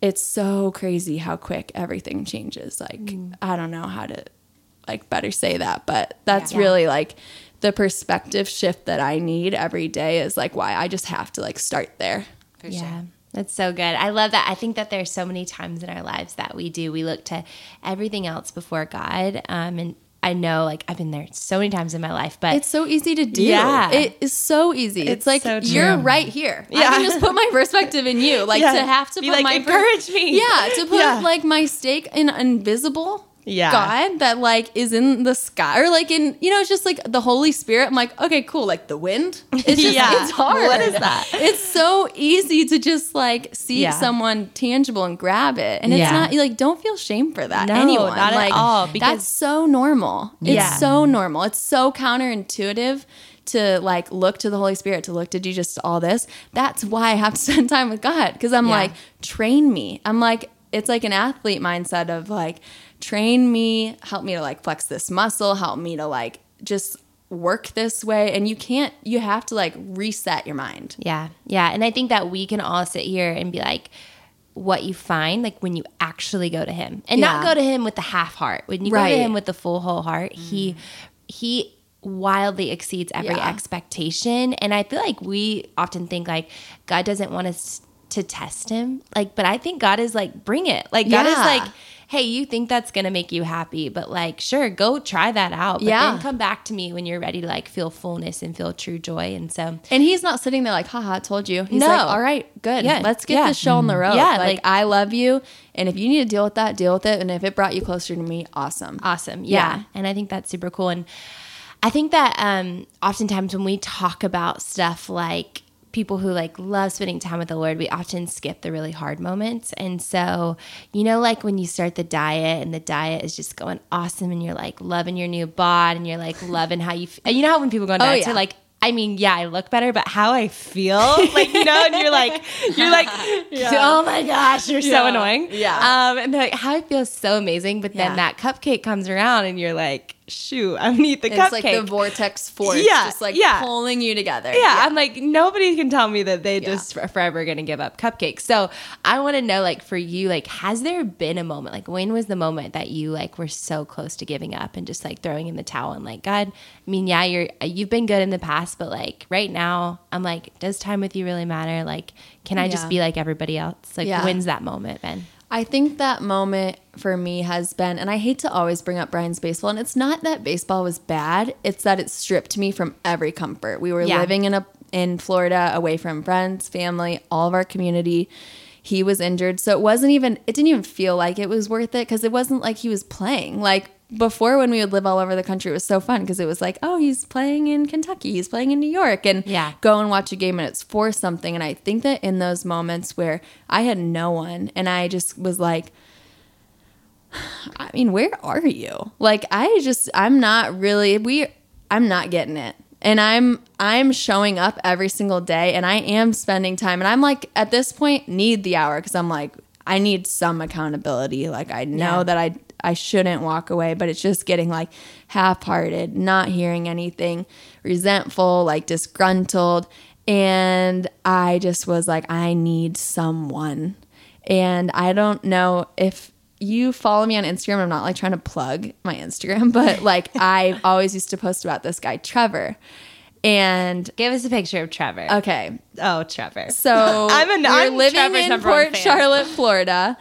it's so crazy how quick everything changes. Like, mm. I don't know how to like better say that, but that's yeah. really like the perspective shift that I need every day is like why I just have to like start there. For yeah. Sure. That's so good. I love that. I think that there's so many times in our lives that we do. We look to everything else before God. Um, and I know, like, I've been there so many times in my life, but it's so easy to do. Yeah. It is so easy. It's, it's like, so you're right here. Yeah. I can just put my perspective in you. Like, yeah. to have to be put like, my... encourage per- me. Yeah, to put, yeah. like, my stake in invisible yeah. God that, like, is in the sky. Or, like, in, you know, it's just, like, the Holy Spirit. I'm like, okay, cool. Like, the wind. It's just, yeah. it's hard. What is that? It's so easy to just, like, see yeah. someone tangible and grab it. And it's yeah. not, like, don't feel shame for that. No, anyone. Not like, at all. Because that's so normal. It's yeah. so normal. It's so counterintuitive to, like, look to the Holy Spirit, to look to do just all this. That's why I have to spend time with God. Because I'm yeah. like, train me. I'm like, it's like an athlete mindset of, like, train me, help me to like flex this muscle, help me to like just work this way. And you can't, you have to like reset your mind. Yeah. Yeah. And I think that we can all sit here and be like, what you find, like when you actually go to him and yeah. not go to him with the half heart, when you right. go to him with the full whole heart, mm-hmm. he, he wildly exceeds every yeah. expectation. And I feel like we often think like God doesn't want us to test him. Like, but I think God is like, bring it. Like God yeah. is like, hey, you think that's going to make you happy, but like, sure, go try that out. But yeah. then come back to me when you're ready to like feel fullness and feel true joy. And so, and he's not sitting there like, haha, I told you. He's no. like, all right, good. Yeah. Let's get yeah. this show on the road. Yeah, like, like I love you. And if you need to deal with that, deal with it. And if it brought you closer to me, awesome. Awesome. Yeah. yeah. And I think that's super cool. And I think that um, oftentimes when we talk about stuff like people who like love spending time with the Lord, we often skip the really hard moments. And so, you know, like when you start the diet and the diet is just going awesome and you're like loving your new bod and you're like loving how you, f- and you know how when people go on diets, oh, yeah. like, I mean, yeah, I look better, but how I feel, like, you know, and you're like, you're like, yeah. oh my gosh, you're yeah. so annoying. Yeah. Um, and they're like, how I feel is so amazing. But then yeah. that cupcake comes around and you're like, shoot, I need the it's cupcake. It's like the vortex force yeah, just like yeah. pulling you together. Yeah, yeah, I'm like, nobody can tell me that they yeah. just are forever going to give up cupcakes. So I want to know, like, for you, like, has there been a moment, like, when was the moment that you, like, were so close to giving up and just, like, throwing in the towel and, like, God, I mean, yeah, you're, you've been good in the past, but, like, right now, I'm like, does time with you really matter? Like, can I yeah. just be like everybody else? Like, yeah. when's that moment been? I think that moment for me has been, and I hate to always bring up Brian's baseball, and it's not that baseball was bad, it's that it stripped me from every comfort. We were yeah. living in a in Florida, away from friends, family, all of our community. He was injured, so it wasn't even, it didn't even feel like it was worth it, because it wasn't like he was playing. Like, before, when we would live all over the country, it was so fun because it was like, oh, he's playing in Kentucky, he's playing in New York, and yeah. go and watch a game, and it's for something. And I think that in those moments where I had no one and I just was like, I mean, where are you? Like, I just, I'm not really, we, I'm not getting it. And I'm I'm showing up every single day and I am spending time. And I'm like, at this point, need the hour because I'm like, I need some accountability. Like, I know yeah. that I I shouldn't walk away, but it's just getting like half-hearted, not hearing anything, resentful, like disgruntled. And I just was like, I need someone. And I don't know if you follow me on Instagram. I'm not like trying to plug my Instagram, but like I always used to post about this guy, Trevor. And give us a picture of Trevor. Okay. Oh, Trevor. So I'm, an, I'm living Trevor's in Port Charlotte, Florida,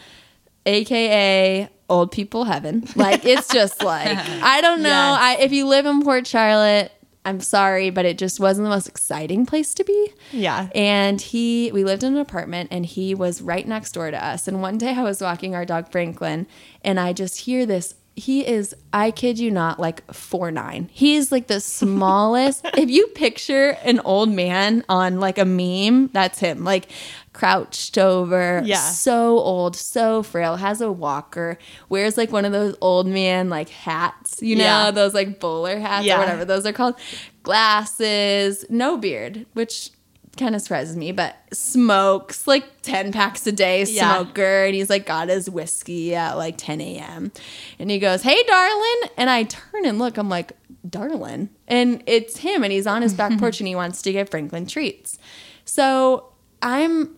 A K A old people heaven. Like, it's just like, I don't know. Yes. I, if you live in Port Charlotte, I'm sorry, but it just wasn't the most exciting place to be. Yeah. And he, we lived in an apartment and he was right next door to us. And one day I was walking our dog Franklin and I just hear this. He is, I kid you not, like four nine. He's like the smallest. If you picture an old man on like a meme, that's him. Like crouched over, yeah. so old, so frail, has a walker, wears like one of those old man like hats, you know, yeah. those like bowler hats yeah. or whatever those are called, glasses, no beard, which... kind of surprises me, but smokes like ten packs a day, smoker. Yeah. And he's like got his whiskey at like ten a.m. And he goes, "Hey, darling." And I turn and look, I'm like, "Darling." And it's him, and he's on his back porch and he wants to get Franklin treats. So I'm,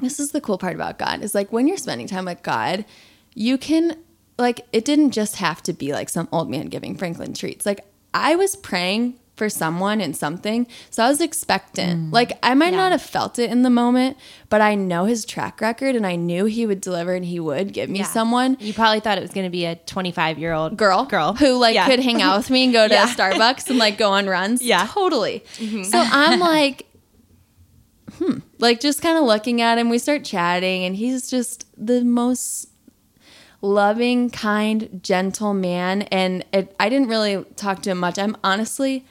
this is the cool part about God, is like when you're spending time with God, you can, like, it didn't just have to be like some old man giving Franklin treats. Like, I was praying for someone and something, so I was expectant. Mm, like, I might yeah. not have felt it in the moment, but I know his track record, and I knew he would deliver, and he would give me yeah. someone. You probably thought it was going to be a twenty-five-year-old girl girl who, like, yeah. could hang out with me and go to yeah. Starbucks and, like, go on runs. Yeah. Totally. Mm-hmm. So I'm like, hmm. Like, just kind of looking at him. We start chatting, and he's just the most loving, kind, gentle man. And it, I didn't really talk to him much. I'm honestly...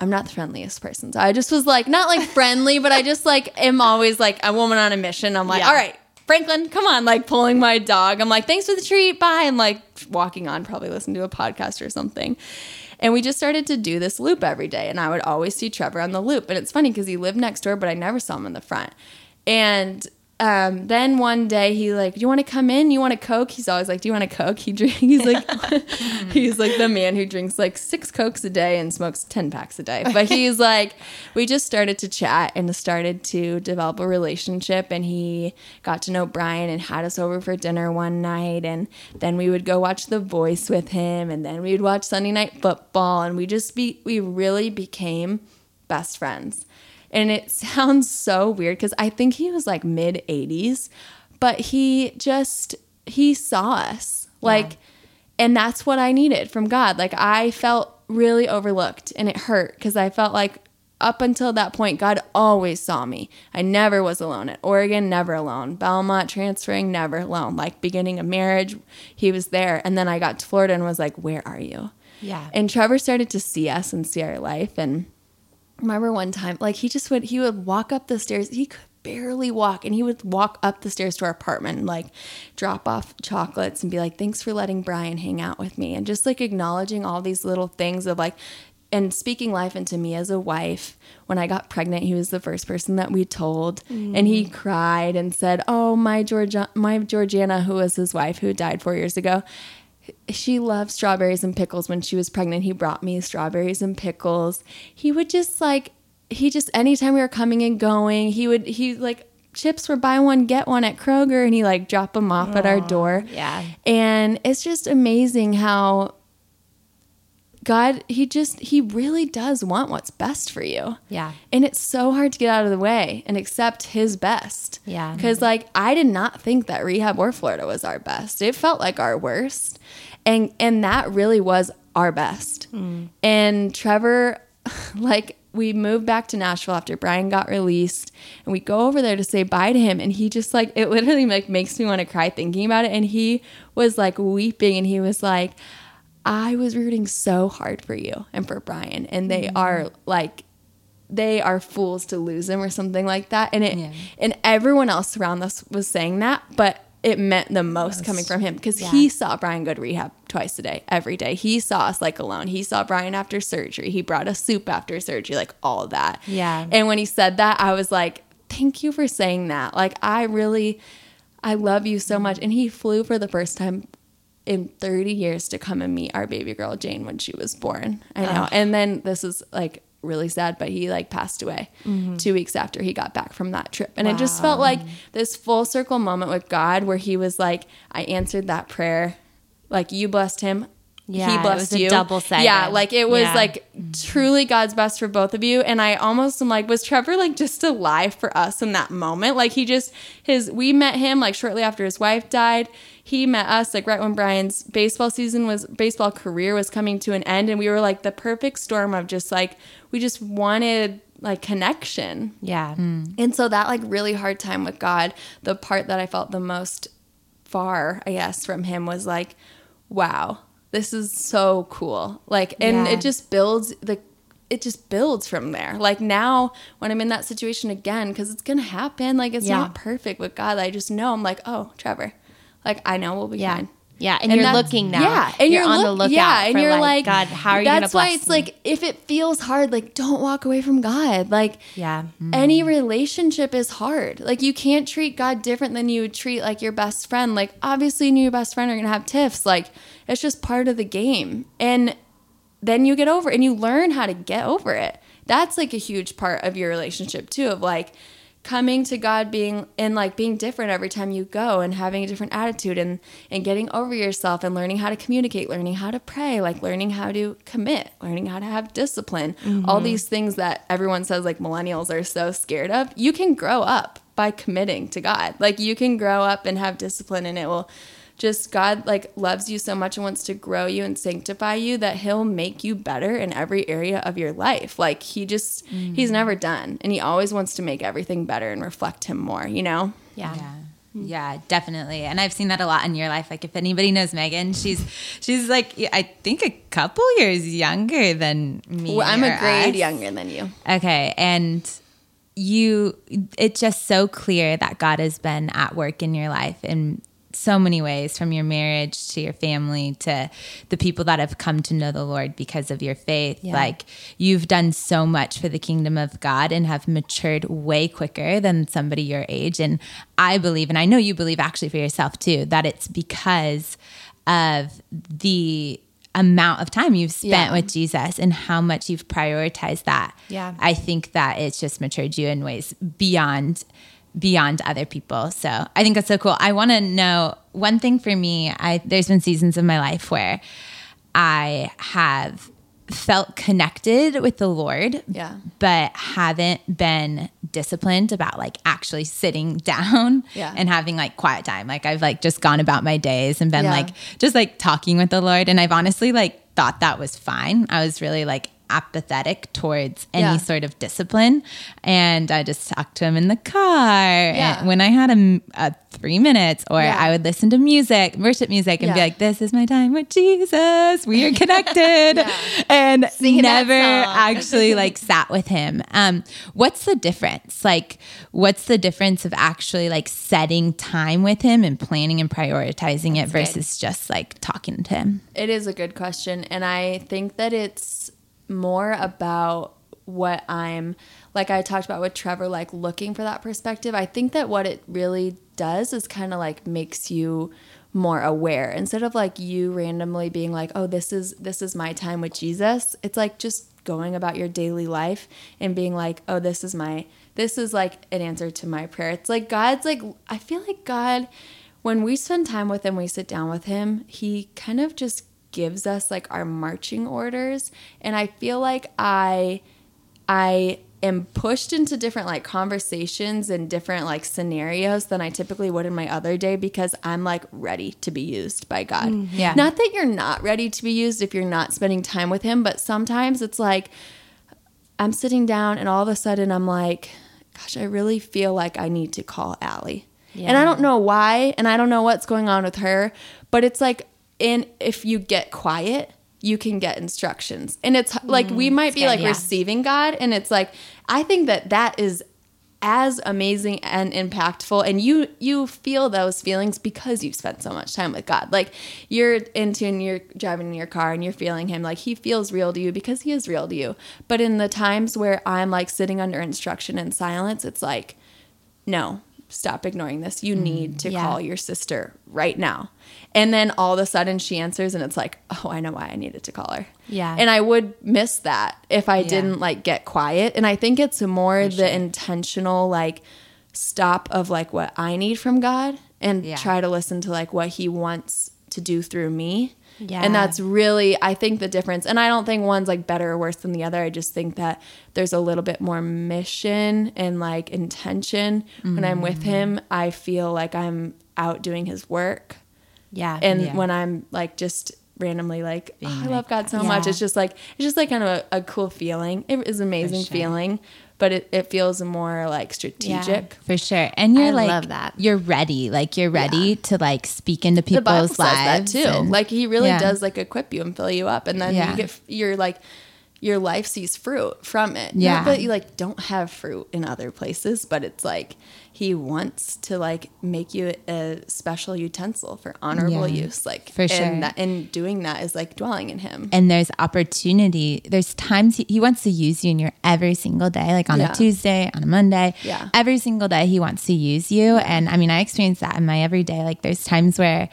I'm not the friendliest person. So I just was like, not like friendly, but I just like am always like a woman on a mission. I'm like, yeah. all right, Franklin, come on. Like pulling my dog. I'm like, thanks for the treat. Bye. And like walking on, probably listen to a podcast or something. And we just started to do this loop every day. And I would always see Trevor on the loop. And it's funny because he lived next door, but I never saw him in the front. And um, then one day he like, "Do you want to come in? You want a Coke?" He's always like, "Do you want a Coke?" He drinks, he's like, he's like the man who drinks like six Cokes a day and smokes ten packs a day. But he's like, we just started to chat and started to develop a relationship, and he got to know Brian and had us over for dinner one night. And then we would go watch The Voice with him. And then we'd watch Sunday Night Football, and we just be, we really became best friends. And it sounds so weird because I think he was like mid eighties, but he just, he saw us. Like, yeah. And that's what I needed from God. Like, I felt really overlooked, and it hurt because I felt like up until that point, God always saw me. I never was alone. At Oregon, never alone. Belmont, transferring, never alone. Like, beginning a marriage, he was there. And then I got to Florida and was like, "Where are you?" Yeah. And Trevor started to see us and see our life. And I remember one time, like, he just would, he would walk up the stairs. He could barely walk, and he would walk up the stairs to our apartment and, like, drop off chocolates and be like, "Thanks for letting Brian hang out with me." And just, like, acknowledging all these little things of, like, and speaking life into me as a wife. When I got pregnant, he was the first person that we told. Mm. And he cried and said, "Oh, my Georgia, my Georgiana," who was his wife, who died four years ago, "she loved strawberries and pickles. When she was pregnant, he brought me strawberries and pickles." He would just like, he just, anytime we were coming and going, he would, he like, chips were buy one, get one at Kroger, and he like drop them off Aww, at our door. Yeah. And it's just amazing how God, he just, he really does want what's best for you. Yeah. And it's so hard to get out of the way and accept his best. Yeah. Because like, I did not think that rehab or Florida was our best. It felt like our worst. And, and that really was our best. Mm. And Trevor, like, we moved back to Nashville after Brian got released, and we go over there to say bye to him. And he just like, it literally like makes me want to cry thinking about it. And he was like weeping, and he was like, "I was rooting so hard for you and for Brian, and they mm-hmm. are like, they are fools to lose him," or something like that. And it, yeah. and everyone else around us was saying that, but it meant the most, most. coming from him, because yeah. he saw Brian go to rehab twice a day, every day. He saw us like alone. He saw Brian after surgery. He brought us soup after surgery, like all that. Yeah. And when he said that, I was like, "Thank you for saying that. Like, I really, I love you so much." And he flew for the first time in thirty years to come and meet our baby girl Jane when she was born. I know. Ugh. And then this is like really sad, but he like passed away mm-hmm. two weeks after he got back from that trip. And wow. it just felt like this full circle moment with God, where he was like, "I answered that prayer. Like, you blessed him. Yeah, he blessed you." It was a double-sided. Yeah, like it was yeah. like truly God's best for both of you. And I almost am like, was Trevor like just alive for us in that moment? Like, he just, his, we met him like shortly after his wife died. He met us like right when Brian's baseball season was, baseball career was coming to an end. And we were like the perfect storm of just like, we just wanted like connection. Yeah. Mm. And so that like really hard time with God, the part that I felt the most far, I guess, from him was like, wow, this is so cool. Like, and yeah. it just builds the, it just builds from there. Like, now when I'm in that situation again, cause it's going to happen. Like, it's yeah. not perfect with God. I just know, I'm like, "Oh, Trevor, like, I know we'll be yeah. fine." Yeah, and, and you're looking now. Yeah, and you're, you're on look, the lookout. Yeah, and for you're like, like, God, how are you going to bless That's why it's me? Like, if it feels hard, like, don't walk away from God. Like, yeah, mm-hmm. any relationship is hard. Like, you can't treat God different than you would treat like your best friend. Like, obviously, you and your best friend are going to have tiffs. Like, it's just part of the game. And then you get over it, and you learn how to get over it. That's like a huge part of your relationship too, of like coming to God being and like being different every time you go and having a different attitude and, and getting over yourself and learning how to communicate, learning how to pray, like learning how to commit, learning how to have discipline, mm-hmm. all these things that everyone says like millennials are so scared of. You can grow up by committing to God. Like you can grow up and have discipline, and it will just God like loves you so much and wants to grow you and sanctify you that he'll make you better in every area of your life. Like he just, mm. he's never done. And he always wants to make everything better and reflect him more, you know? Yeah. Yeah. Yeah, definitely. And I've seen that a lot in your life. Like if anybody knows Megan, she's she's like, I think a couple years younger than me. Well, I'm a grade us. younger than you. Okay. And you, it's just so clear that God has been at work in your life and so many ways, from your marriage to your family to the people that have come to know the Lord because of your faith. Yeah. Like you've done so much for the kingdom of God and have matured way quicker than somebody your age. And I believe, and I know you believe actually for yourself too, that it's because of the amount of time you've spent yeah. with Jesus and how much you've prioritized that. Yeah. I think that it's just matured you in ways beyond beyond other people. So I think that's so cool. I want to know one thing for me. I, there's been seasons of my life where I have felt connected with the Lord, yeah. but haven't been disciplined about like actually sitting down yeah. and having like quiet time. Like I've like just gone about my days and been yeah. like, just like talking with the Lord. And I've honestly like thought that was fine. I was really like apathetic towards any yeah. sort of discipline. And I just talked to him in the car yeah. and when I had a, a three minutes or yeah. I would listen to music, worship music and yeah. be like, this is my time with Jesus. We are connected yeah. and singing never actually like sat with him. Um, what's the difference? Like, what's the difference of actually like setting time with him and planning and prioritizing That's it versus good. Just like talking to him? It is a good question. And I think that it's more about what I'm like I talked about with Trevor, like looking for that perspective. I think that what it really does is kind of like makes you more aware instead of like you randomly being like, oh, this is this is my time with Jesus. It's like just going about your daily life and being like, oh, this is my this is like an answer to my prayer. It's like God's like I feel like God, when we spend time with him, we sit down with him, he kind of just gives us like our marching orders. And I feel like I, I am pushed into different like conversations and different like scenarios than I typically would in my other day because I'm like ready to be used by God. Mm, yeah. Not that you're not ready to be used if you're not spending time with him, but sometimes it's like I'm sitting down and all of a sudden I'm like, gosh, I really feel like I need to call Allie. Yeah. And I don't know why. And I don't know what's going on with her, but it's like, and if you get quiet, you can get instructions. And it's like we might be good, like yeah. receiving God. And it's like, I think that that is as amazing and impactful. And you you feel those feelings because you've spent so much time with God. Like you're in tune, you're driving in your car and you're feeling him. Like he feels real to you because he is real to you. But in the times where I'm like sitting under instruction in silence, it's like, no, stop ignoring this. You mm, need to yeah. call your sister right now. And then all of a sudden she answers and it's like, oh, I know why I needed to call her. Yeah. And I would miss that if I yeah. didn't like get quiet. And I think it's more the intentional like stop of like what I need from God and yeah. try to listen to like what he wants to do through me. Yeah. And that's really, I think, the difference. And I don't think one's like better or worse than the other. I just think that there's a little bit more mission and like intention. Mm-hmm. When I'm with him, I feel like I'm out doing his work. Yeah. And yeah. when I'm like just randomly like, oh, I like love God so yeah. much. It's just like, it's just like kind of a, a cool feeling. It is an amazing sure. feeling, but it, it feels more like strategic. Yeah, for sure. And you're I like, love that. You're ready. Like you're ready yeah. to like speak into people's the Bible lives. Says that too. And, like he really yeah. does like equip you and fill you up. And then yeah. you get, you're like, your life sees fruit from it. Yeah. Not that you like don't have fruit in other places, but it's like he wants to like make you a special utensil for honorable yeah, use. Like for sure. And, that, and doing that is like dwelling in him. And there's opportunity. There's times he, he wants to use you in your every single day, like on yeah. a Tuesday, on a Monday, yeah. every single day he wants to use you. And I mean, I experience that in my everyday. Like there's times where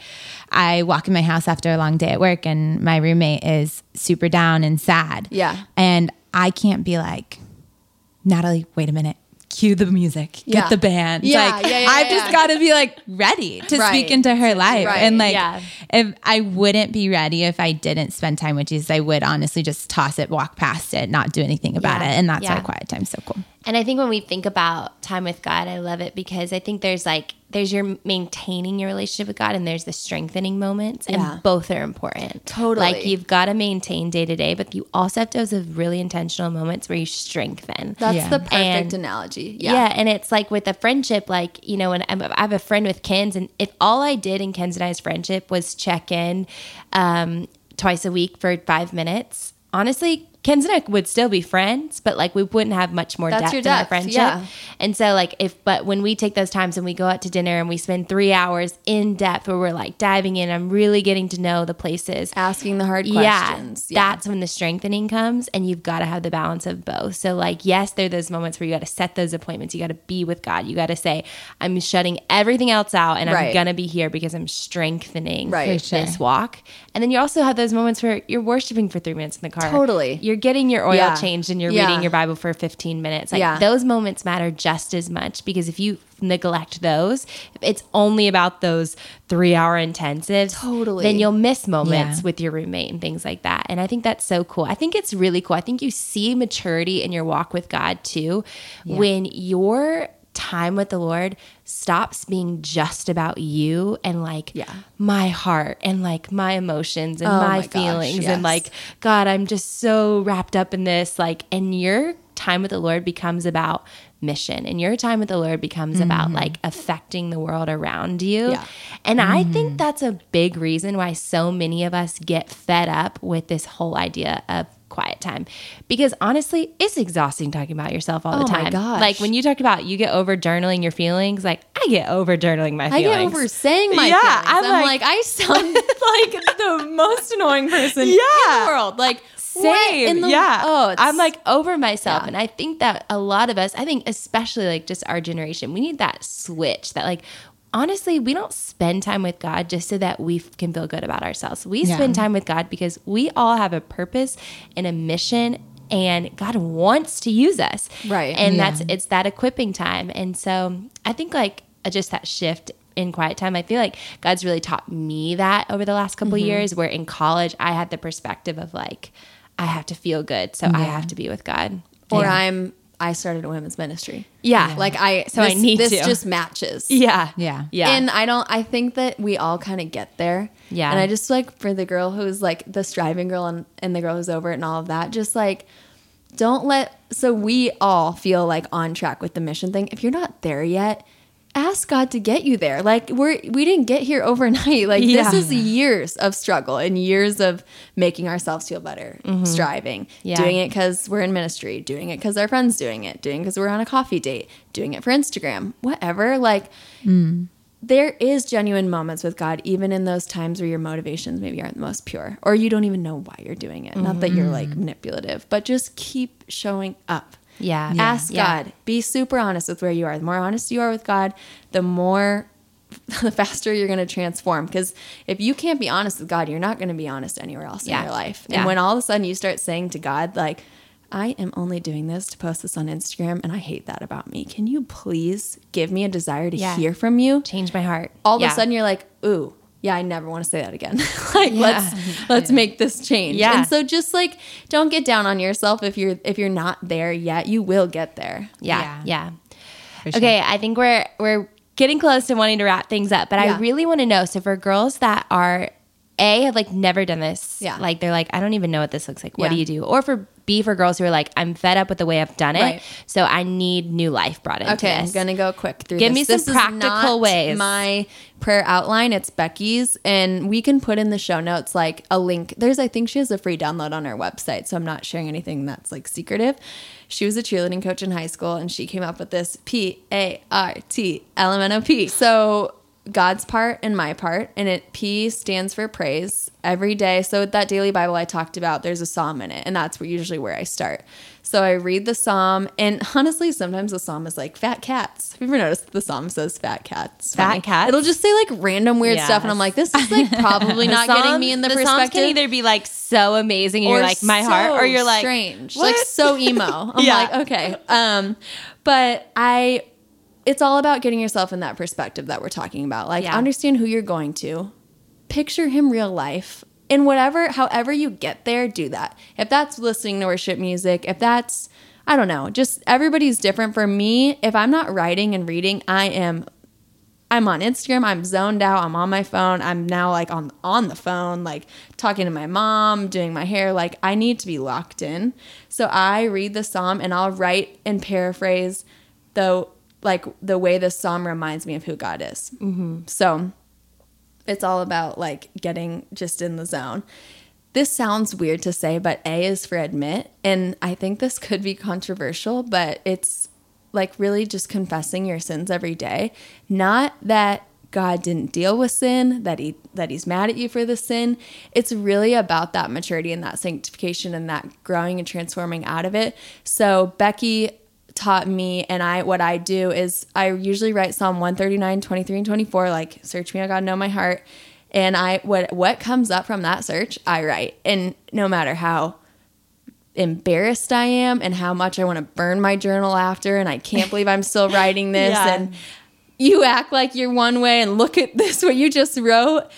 I walk in my house after a long day at work and my roommate is super down and sad. Yeah. And I can't be like, Natalie, wait a minute, cue the music, get yeah. the band. Yeah, like yeah, yeah, I've yeah, just yeah. got to be like ready to right. speak into her life. Right. And like, yeah. if I wouldn't be ready if I didn't spend time with Jesus, I would honestly just toss it, walk past it, not do anything about yeah. it. And that's yeah. why quiet time's so cool. And I think when we think about time with God, I love it because I think there's like, there's your maintaining your relationship with God and there's the strengthening moments and yeah. both are important. Totally. Like you've got to maintain day to day, but you also have those really intentional moments where you strengthen. That's yeah. the perfect and, analogy. Yeah. yeah. And it's like with a friendship, like, you know, and I'm, I have a friend with Ken's and if all I did in Ken's and I's friendship was check in um, twice a week for five minutes, honestly, Ken's and I would still be friends, but like we wouldn't have much more depth, depth in our friendship. Yeah. And so like if, but when we take those times and we go out to dinner and we spend three hours in depth where we're like diving in, I'm really getting to know the places. Asking the hard questions. Yeah, yeah. That's when the strengthening comes and you've got to have the balance of both. So like, yes, there are those moments where you got to set those appointments. You got to be with God. You got to say, I'm shutting everything else out and right. I'm going to be here because I'm strengthening right. this sure. walk. And then you also have those moments where you're worshiping for three minutes in the car. Totally. You're You're getting your oil yeah. changed and you're yeah. reading your Bible for fifteen minutes. Like yeah. those moments matter just as much because if you neglect those, it's only about those three hour intensives. Totally. Then you'll miss moments yeah. with your roommate and things like that. And I think that's so cool. I think it's really cool. I think you see maturity in your walk with God too yeah. when your time with the Lord stops being just about you and like yeah. my heart and like my emotions and oh my, my feelings gosh, yes. and like, God, I'm just so wrapped up in this. Like, and your time with the Lord becomes about mission and your time with the Lord becomes mm-hmm. about like affecting the world around you. Yeah. And mm-hmm. I think that's a big reason why so many of us get fed up with this whole idea of quiet time because honestly it's exhausting talking about yourself all the oh time. My gosh. Like when you talked about you get over journaling your feelings, like I get over journaling my feelings. I get over saying my yeah, feelings. I'm, I'm like, like I sound like the most annoying person yeah. in the world. Like same. The, yeah. Oh, I'm like over myself. Yeah. And I think that a lot of us, I think especially like just our generation, we need that switch that like honestly, we don't spend time with God just so that we f- can feel good about ourselves. We yeah. spend time with God because we all have a purpose and a mission and God wants to use us. Right. And yeah. that's, it's that equipping time. And so I think like just that shift in quiet time, I feel like God's really taught me that over the last couple mm-hmm. of years where in college I had the perspective of like, I have to feel good. So yeah. I have to be with God. Or yeah. I'm, I started a women's ministry. Yeah. yeah. Like I, so this, I need this to. This just matches. Yeah. Yeah. Yeah. And I don't, I think that we all kind of get there. Yeah. And I just like for the girl who's like the striving girl and, and the girl who's over it and all of that, just like, don't let, so we all feel like on track with the mission thing. If you're not there yet, ask God to get you there. Like we're, we didn't get here overnight. Like yeah. this is years of struggle and years of making ourselves feel better, mm-hmm. striving, yeah. doing it because we're in ministry, doing it because our friend's doing it, doing it because we're on a coffee date, doing it for Instagram, whatever. Like mm. there is genuine moments with God, even in those times where your motivations maybe aren't the most pure or you don't even know why you're doing it. Mm-hmm. Not that you're like manipulative, but just keep showing up. Yeah. Ask yeah. God. Be super honest with where you are. The more honest you are with God, the more, the faster you're going to transform. Because if you can't be honest with God, you're not going to be honest anywhere else yeah. in your life. And yeah. when all of a sudden you start saying to God, like, I am only doing this to post this on Instagram, and I hate that about me. Can you please give me a desire to yeah. hear from you? Change my heart. All yeah. of a sudden you're like, ooh. Yeah, I never want to say that again. Like, yeah. let's let's yeah. make this change. Yeah. And so just like don't get down on yourself if you're if you're not there yet. You will get there. Yeah. Yeah. yeah. Okay, sure. I think we're we're getting close to wanting to wrap things up, but yeah. I really want to know, so for girls that are A, have like never done this. Yeah. Like they're like, I don't even know what this looks like. What yeah. do you do? Or for B, for girls who are like, I'm fed up with the way I've done it. Right. So I need new life brought into okay, this. Okay, I'm going to go quick through Give this. Give me this some practical ways. My prayer outline. It's Becky's. And we can put in the show notes like a link. There's, I think she has a free download on her website. So I'm not sharing anything that's like secretive. She was a cheerleading coach in high school and she came up with this P A R T L M N O P. So God's part and my part, and it P stands for praise every day. So with that daily Bible I talked about, there's a psalm in it, and that's where, usually where I start. So I read the psalm, and honestly, sometimes the psalm is like fat cats. Have you ever noticed the psalm says fat cats? Fat Funny. Cats? It'll just say like random weird yes. stuff, and I'm like, this is like probably not psalm, getting me in the, the perspective. The psalms can either be like so amazing, and you're like my so heart, or you're like strange, what? Like so emo. I'm yeah. like okay, um, but I. It's all about getting yourself in that perspective that we're talking about. Like, yeah. understand who you're going to. Picture him real life. And whatever, however you get there, do that. If that's listening to worship music, if that's, I don't know, just everybody's different. For me, if I'm not writing and reading, I am, I'm on Instagram, I'm zoned out, I'm on my phone, I'm now like on, on the phone, like talking to my mom, doing my hair. Like, I need to be locked in. So I read the psalm and I'll write and paraphrase the like the way the psalm reminds me of who God is. Mm-hmm. So it's all about like getting just in the zone. This sounds weird to say, but A is for admit. And I think this could be controversial, but it's like really just confessing your sins every day. Not that God didn't deal with sin, that he that he's mad at you for the sin. It's really about that maturity and that sanctification and that growing and transforming out of it. So Becky taught me, and I what I do is I usually write Psalm one thirty-nine, twenty-three, and twenty-four, like, search me, O God, know my heart. And I what what comes up from that search, I write. And no matter how embarrassed I am and how much I want to burn my journal after, and I can't believe I'm still writing this, yeah. and you act like you're one way and look at this, what you just wrote,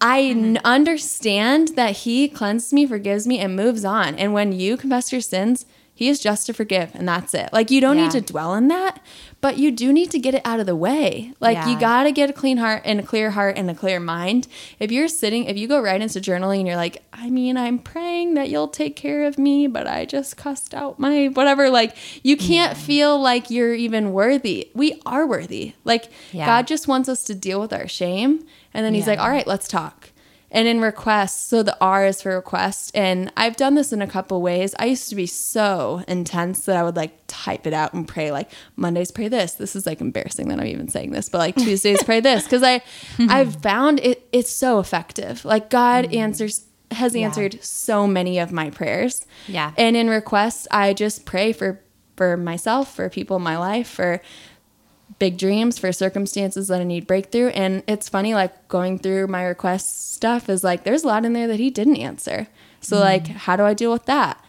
I mm-hmm. understand that he cleanses me, forgives me, and moves on. And when you confess your sins, he is just to forgive, and that's it. Like, you don't yeah. need to dwell in that, but you do need to get it out of the way. Like, yeah. you got to get a clean heart and a clear heart and a clear mind. If you're sitting, if you go right into journaling and you're like, I mean, I'm praying that you'll take care of me, but I just cussed out my whatever. Like, you can't yeah. feel like you're even worthy. We are worthy. Like, yeah. God just wants us to deal with our shame. And then he's yeah. like, all right, let's talk. And in requests, so the R is for request. And I've done this in a couple ways. I used to be so intense that I would like type it out and pray, like, Mondays pray this. This is like embarrassing that I'm even saying this, but like Tuesdays pray this. Cause I, I've found it, it's so effective. Like God mm-hmm. answers, has answered yeah. so many of my prayers. Yeah. And in requests, I just pray for, for myself, for people in my life, for big dreams, for circumstances that I need breakthrough. And it's funny, like going through my request stuff is like, there's a lot in there that he didn't answer. So mm. like, how do I deal with that?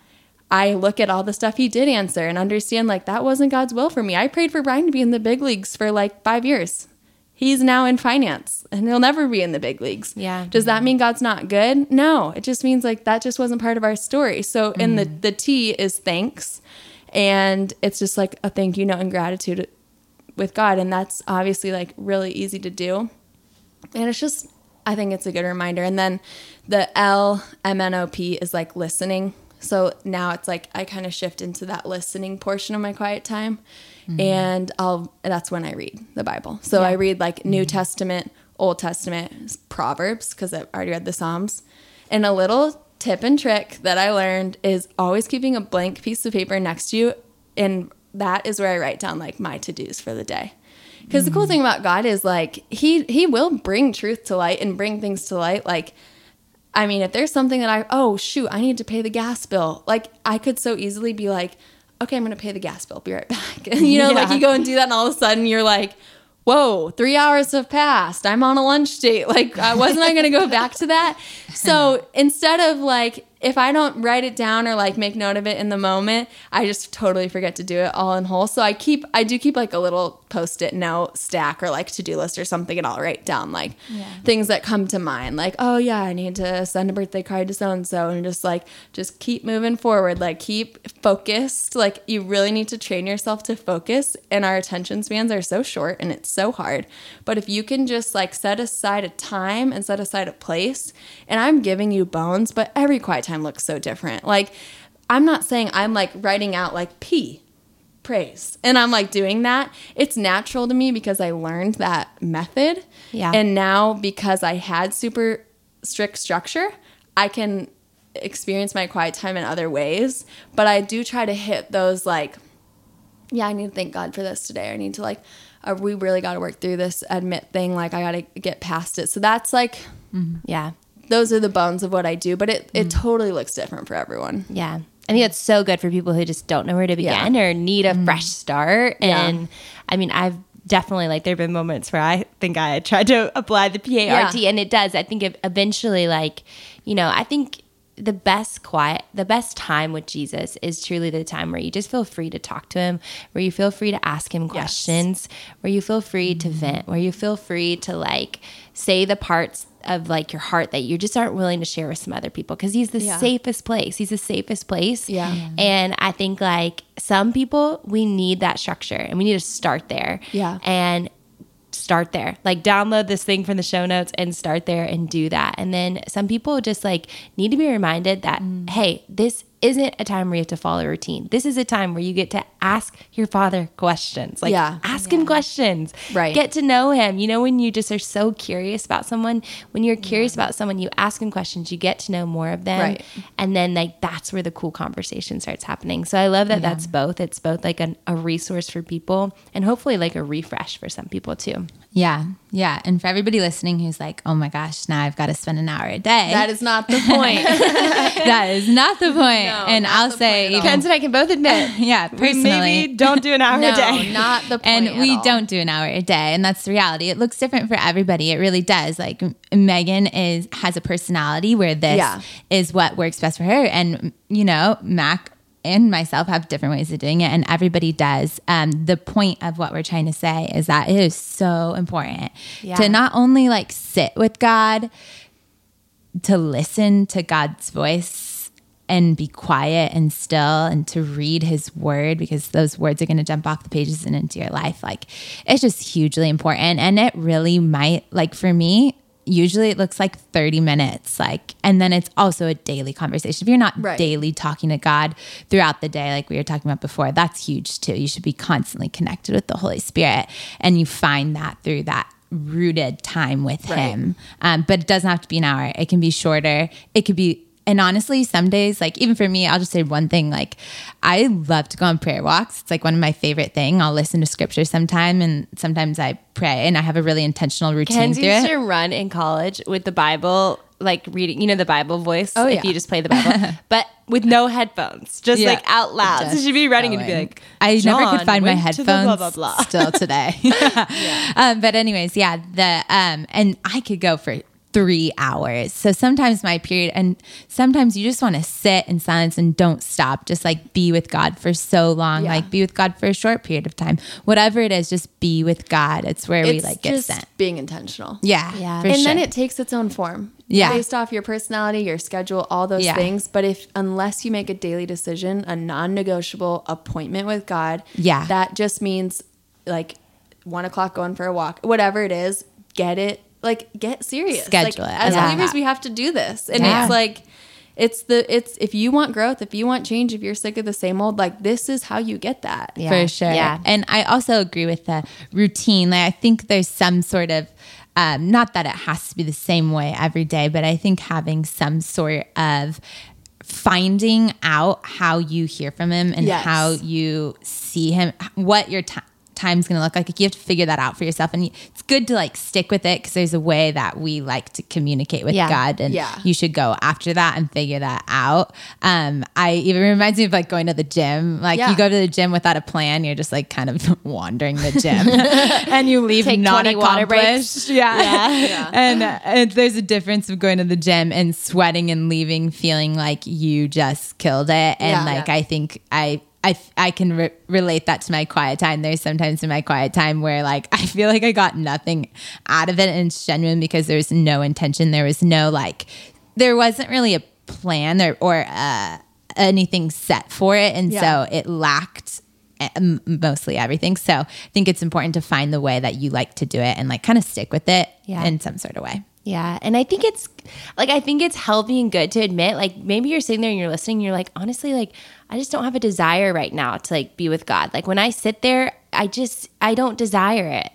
I look at all the stuff he did answer and understand like that wasn't God's will for me. I prayed for Brian to be in the big leagues for like five years. He's now in finance and he'll never be in the big leagues. Yeah. Does that mean God's not good? No, it just means like that just wasn't part of our story. So mm. and the, the T is thanks. And it's just like a thank you note and gratitude with God. And that's obviously like really easy to do. And it's just, I think it's a good reminder. And then the L M N O P is like listening. So now it's like, I kind of shift into that listening portion of my quiet time mm-hmm. and I'll, that's when I read the Bible. So yeah. I read like New mm-hmm. Testament, Old Testament, Proverbs, cause I've already read the Psalms. And a little tip and trick that I learned is always keeping a blank piece of paper next to you, and that is where I write down like my to-dos for the day. Because mm. the cool thing about God is like, he, he will bring truth to light and bring things to light. Like, I mean, if there's something that I, oh shoot, I need to pay the gas bill. Like I could so easily be like, okay, I'm going to pay the gas bill. Be right back. And you know, yeah. like you go and do that and all of a sudden you're like, whoa, three hours have passed. I'm on a lunch date. Like, wasn't I going to go back to that? So instead of like, if I don't write it down or like make note of it in the moment, I just totally forget to do it all in whole. So I keep, I do keep like a little post-it note stack or like to-do list or something, and I'll write down like yeah. things that come to mind. Like, oh yeah, I need to send a birthday card to so-and-so, and just like, just keep moving forward. Like keep focused. Like you really need to train yourself to focus, and our attention spans are so short and it's so hard. But if you can just like set aside a time and set aside a place, and I'm giving you bones, but every quiet time looks so different. Like I'm not saying I'm like writing out like P, praise, and I'm like doing that. It's natural to me because I learned that method. Yeah. And now because I had super strict structure, I can experience my quiet time in other ways. But I do try to hit those like, yeah, I need to thank God for this today. I need to like, uh, we really got to work through this admit thing. Like I got to get past it. So that's like, mm-hmm. yeah. Those are the bones of what I do, but it, it mm. totally looks different for everyone. Yeah. I think that's so good for people who just don't know where to begin yeah. or need a mm. fresh start. And yeah. I mean, I've definitely, like, there have been moments where I think I tried to apply the P A R T yeah. and it does. I think eventually, like, you know, I think the best quiet, the best time with Jesus is truly the time where you just feel free to talk to him, where you feel free to ask him questions, yes. where you feel free to vent, where you feel free to, like, say the parts of like your heart that you just aren't willing to share with some other people. Cause he's the yeah. safest place. He's the safest place. Yeah. yeah. And I think like some people, we need that structure and we need to start there. Yeah. And start there. Like download this thing from the show notes and start there and do that. And then some people just like need to be reminded that, mm. hey, this isn't a time where you have to follow a routine. This is a time where you get to ask your father questions. Like yeah. ask yeah. him questions. Right. Get to know him. You know, when you just are so curious about someone, when you're curious yeah. about someone, you ask him questions, you get to know more of them. Right. And then like, that's where the cool conversation starts happening. So I love that yeah. that's both. It's both like an, a resource for people and hopefully like a refresh for some people too. Yeah. Yeah. And for everybody listening who's like, oh my gosh, now I've got to spend an hour a day. That is not the point. That is not the point. No, and I'll say, Kenz and I can both admit, yeah, personally, we maybe don't do an hour no, a day. Not the point. And we all. don't do an hour a day. And that's the reality. It looks different for everybody. It really does. Like Megan is, has a personality where this yeah. is what works best for her. And you know, Mac and myself have different ways of doing it, and everybody does. Um, the point of what we're trying to say is that it is so important yeah. to not only like sit with God, to listen to God's voice and be quiet and still, and to read his word, because those words are going to jump off the pages and into your life. Like it's just hugely important. And it really might, like for me, usually it looks like thirty minutes, like, and then it's also a daily conversation. If you're not right. daily talking to God throughout the day, like we were talking about before, that's huge too. You should be constantly connected with the Holy Spirit, and you find that through that rooted time with right. him. Um, but it doesn't have to be an hour. It can be shorter. It could be, and honestly, some days, like even for me, I'll just say one thing. Like I love to go on prayer walks. It's like one of my favorite things. I'll listen to scripture sometime, and sometimes I pray, and I have a really intentional routine Kenzie through it. Kenzie used to run in college with the Bible, like reading, you know, the Bible voice. Oh, yeah. If you just play the Bible, but with no headphones, just yeah. like out loud. Just so she'd be running and be like, I never could find my headphones to blah, blah, blah. Still today. yeah. um, but anyways, yeah, the, um, and I could go for three hours. So sometimes my period, and sometimes you just want to sit in silence and don't stop. Just like be with God for so long, yeah. like be with God for a short period of time, whatever it is, just be with God. It's where it's we like get sent. Being intentional. Yeah. yeah. And sure. then it takes its own form. Yeah. Based off your personality, your schedule, all those yeah. things. But if, unless you make a daily decision, a non-negotiable appointment with God, yeah. that just means like one o'clock going for a walk, whatever it is, get it. Like get serious. Schedule like, it. As yeah. believers, we have to do this, and yeah. it's like, it's the it's if you want growth, if you want change, if you're sick of the same old, like this is how you get that yeah. for sure. Yeah, and I also agree with the routine. Like I think there's some sort of, um, not that it has to be the same way every day, but I think having some sort of finding out how you hear from him and yes. how you see him, what your time. time's going to look like. Like you have to figure that out for yourself. And it's good to like stick with it because there's a way that we like to communicate with yeah. God, and yeah. you should go after that and figure that out. Um, I even reminds me of like going to the gym. Like yeah. you go to the gym without a plan. You're just like kind of wandering the gym and you leave Take not twenty water breaks. Yeah. yeah. yeah. And uh, it, there's a difference of going to the gym and sweating and leaving feeling like you just killed it. And yeah. like, yeah. I think I, I, I can re- relate that to my quiet time. There's sometimes in my quiet time where like, I feel like I got nothing out of it, and it's genuine because there's no intention. There was no, like, there wasn't really a plan or, or, uh, anything set for it. And yeah. so it lacked mostly everything. So I think it's important to find the way that you like to do it and like kind of stick with it yeah. in some sort of way. Yeah. And I think it's like, I think it's healthy and good to admit, like, maybe you're sitting there and you're listening and you're like, honestly, like, I just don't have a desire right now to like be with God. Like when I sit there, I just, I don't desire it.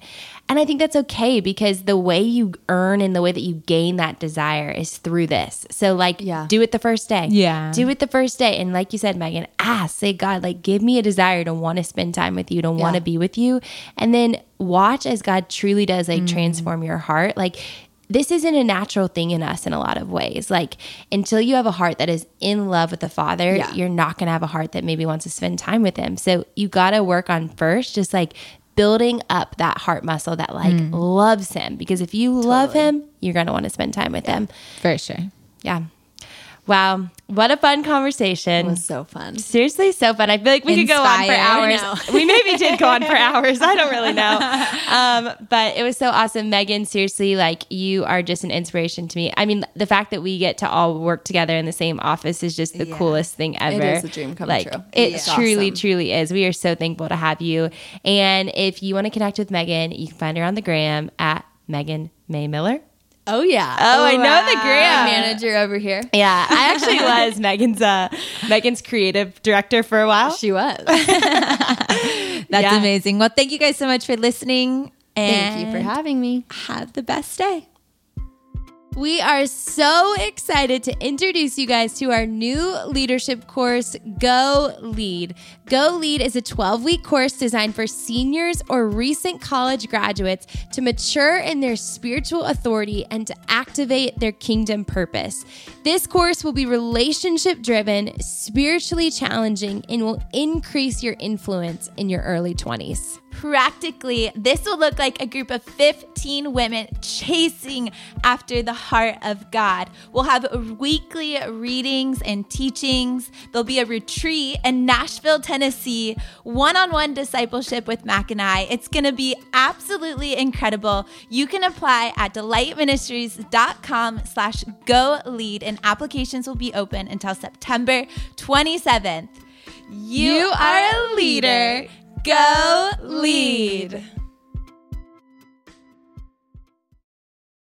And I think that's okay, because the way you earn and the way that you gain that desire is through this. So like yeah. do it the first day. Yeah. Do it the first day. And like you said, Megan, ask, say, God, like give me a desire to want to spend time with you, to want to yeah. be with you. And then watch as God truly does like mm. transform your heart. Like this isn't a natural thing in us in a lot of ways. Like until you have a heart that is in love with the Father, yeah. you're not going to have a heart that maybe wants to spend time with him. So you got to work on first, just like building up that heart muscle that like mm. loves him, because if you totally. love him, you're going to want to spend time with yeah. him. For sure. Yeah. Wow. What a fun conversation. It was so fun. Seriously, so fun. I feel like we Inspired. could go on for hours. We maybe did go on for hours. I don't really know. Um, but it was so awesome. Megan, seriously, like you are just an inspiration to me. I mean, the fact that we get to all work together in the same office is just the yeah. coolest thing ever. It is a dream come like, true. It yeah. truly, awesome. truly is. We are so thankful to have you. And if you want to connect with Megan, you can find her on the gram at Megan May Miller. Oh yeah! Oh, oh I know wow. the gram manager over here. Yeah, I actually was Megan's uh, Megan's creative director for a while. She was. That's yeah. amazing. Well, thank you guys so much for listening. And thank you for having me. Have the best day. We are so excited to introduce you guys to our new leadership course, Go Lead. Go Lead is a twelve-week course designed for seniors or recent college graduates to mature in their spiritual authority and to activate their kingdom purpose. This course will be relationship-driven, spiritually challenging, and will increase your influence in your early twenties. Practically, this will look like a group of fifteen women chasing after the heart of God. We'll have weekly readings and teachings. There'll be a retreat in Nashville, Tennessee, one-on-one discipleship with Mac and I. It's going to be absolutely incredible. You can apply at delightministries.com slash go lead, and applications will be open until September twenty-seventh. You, you are a leader. leader. Go lead.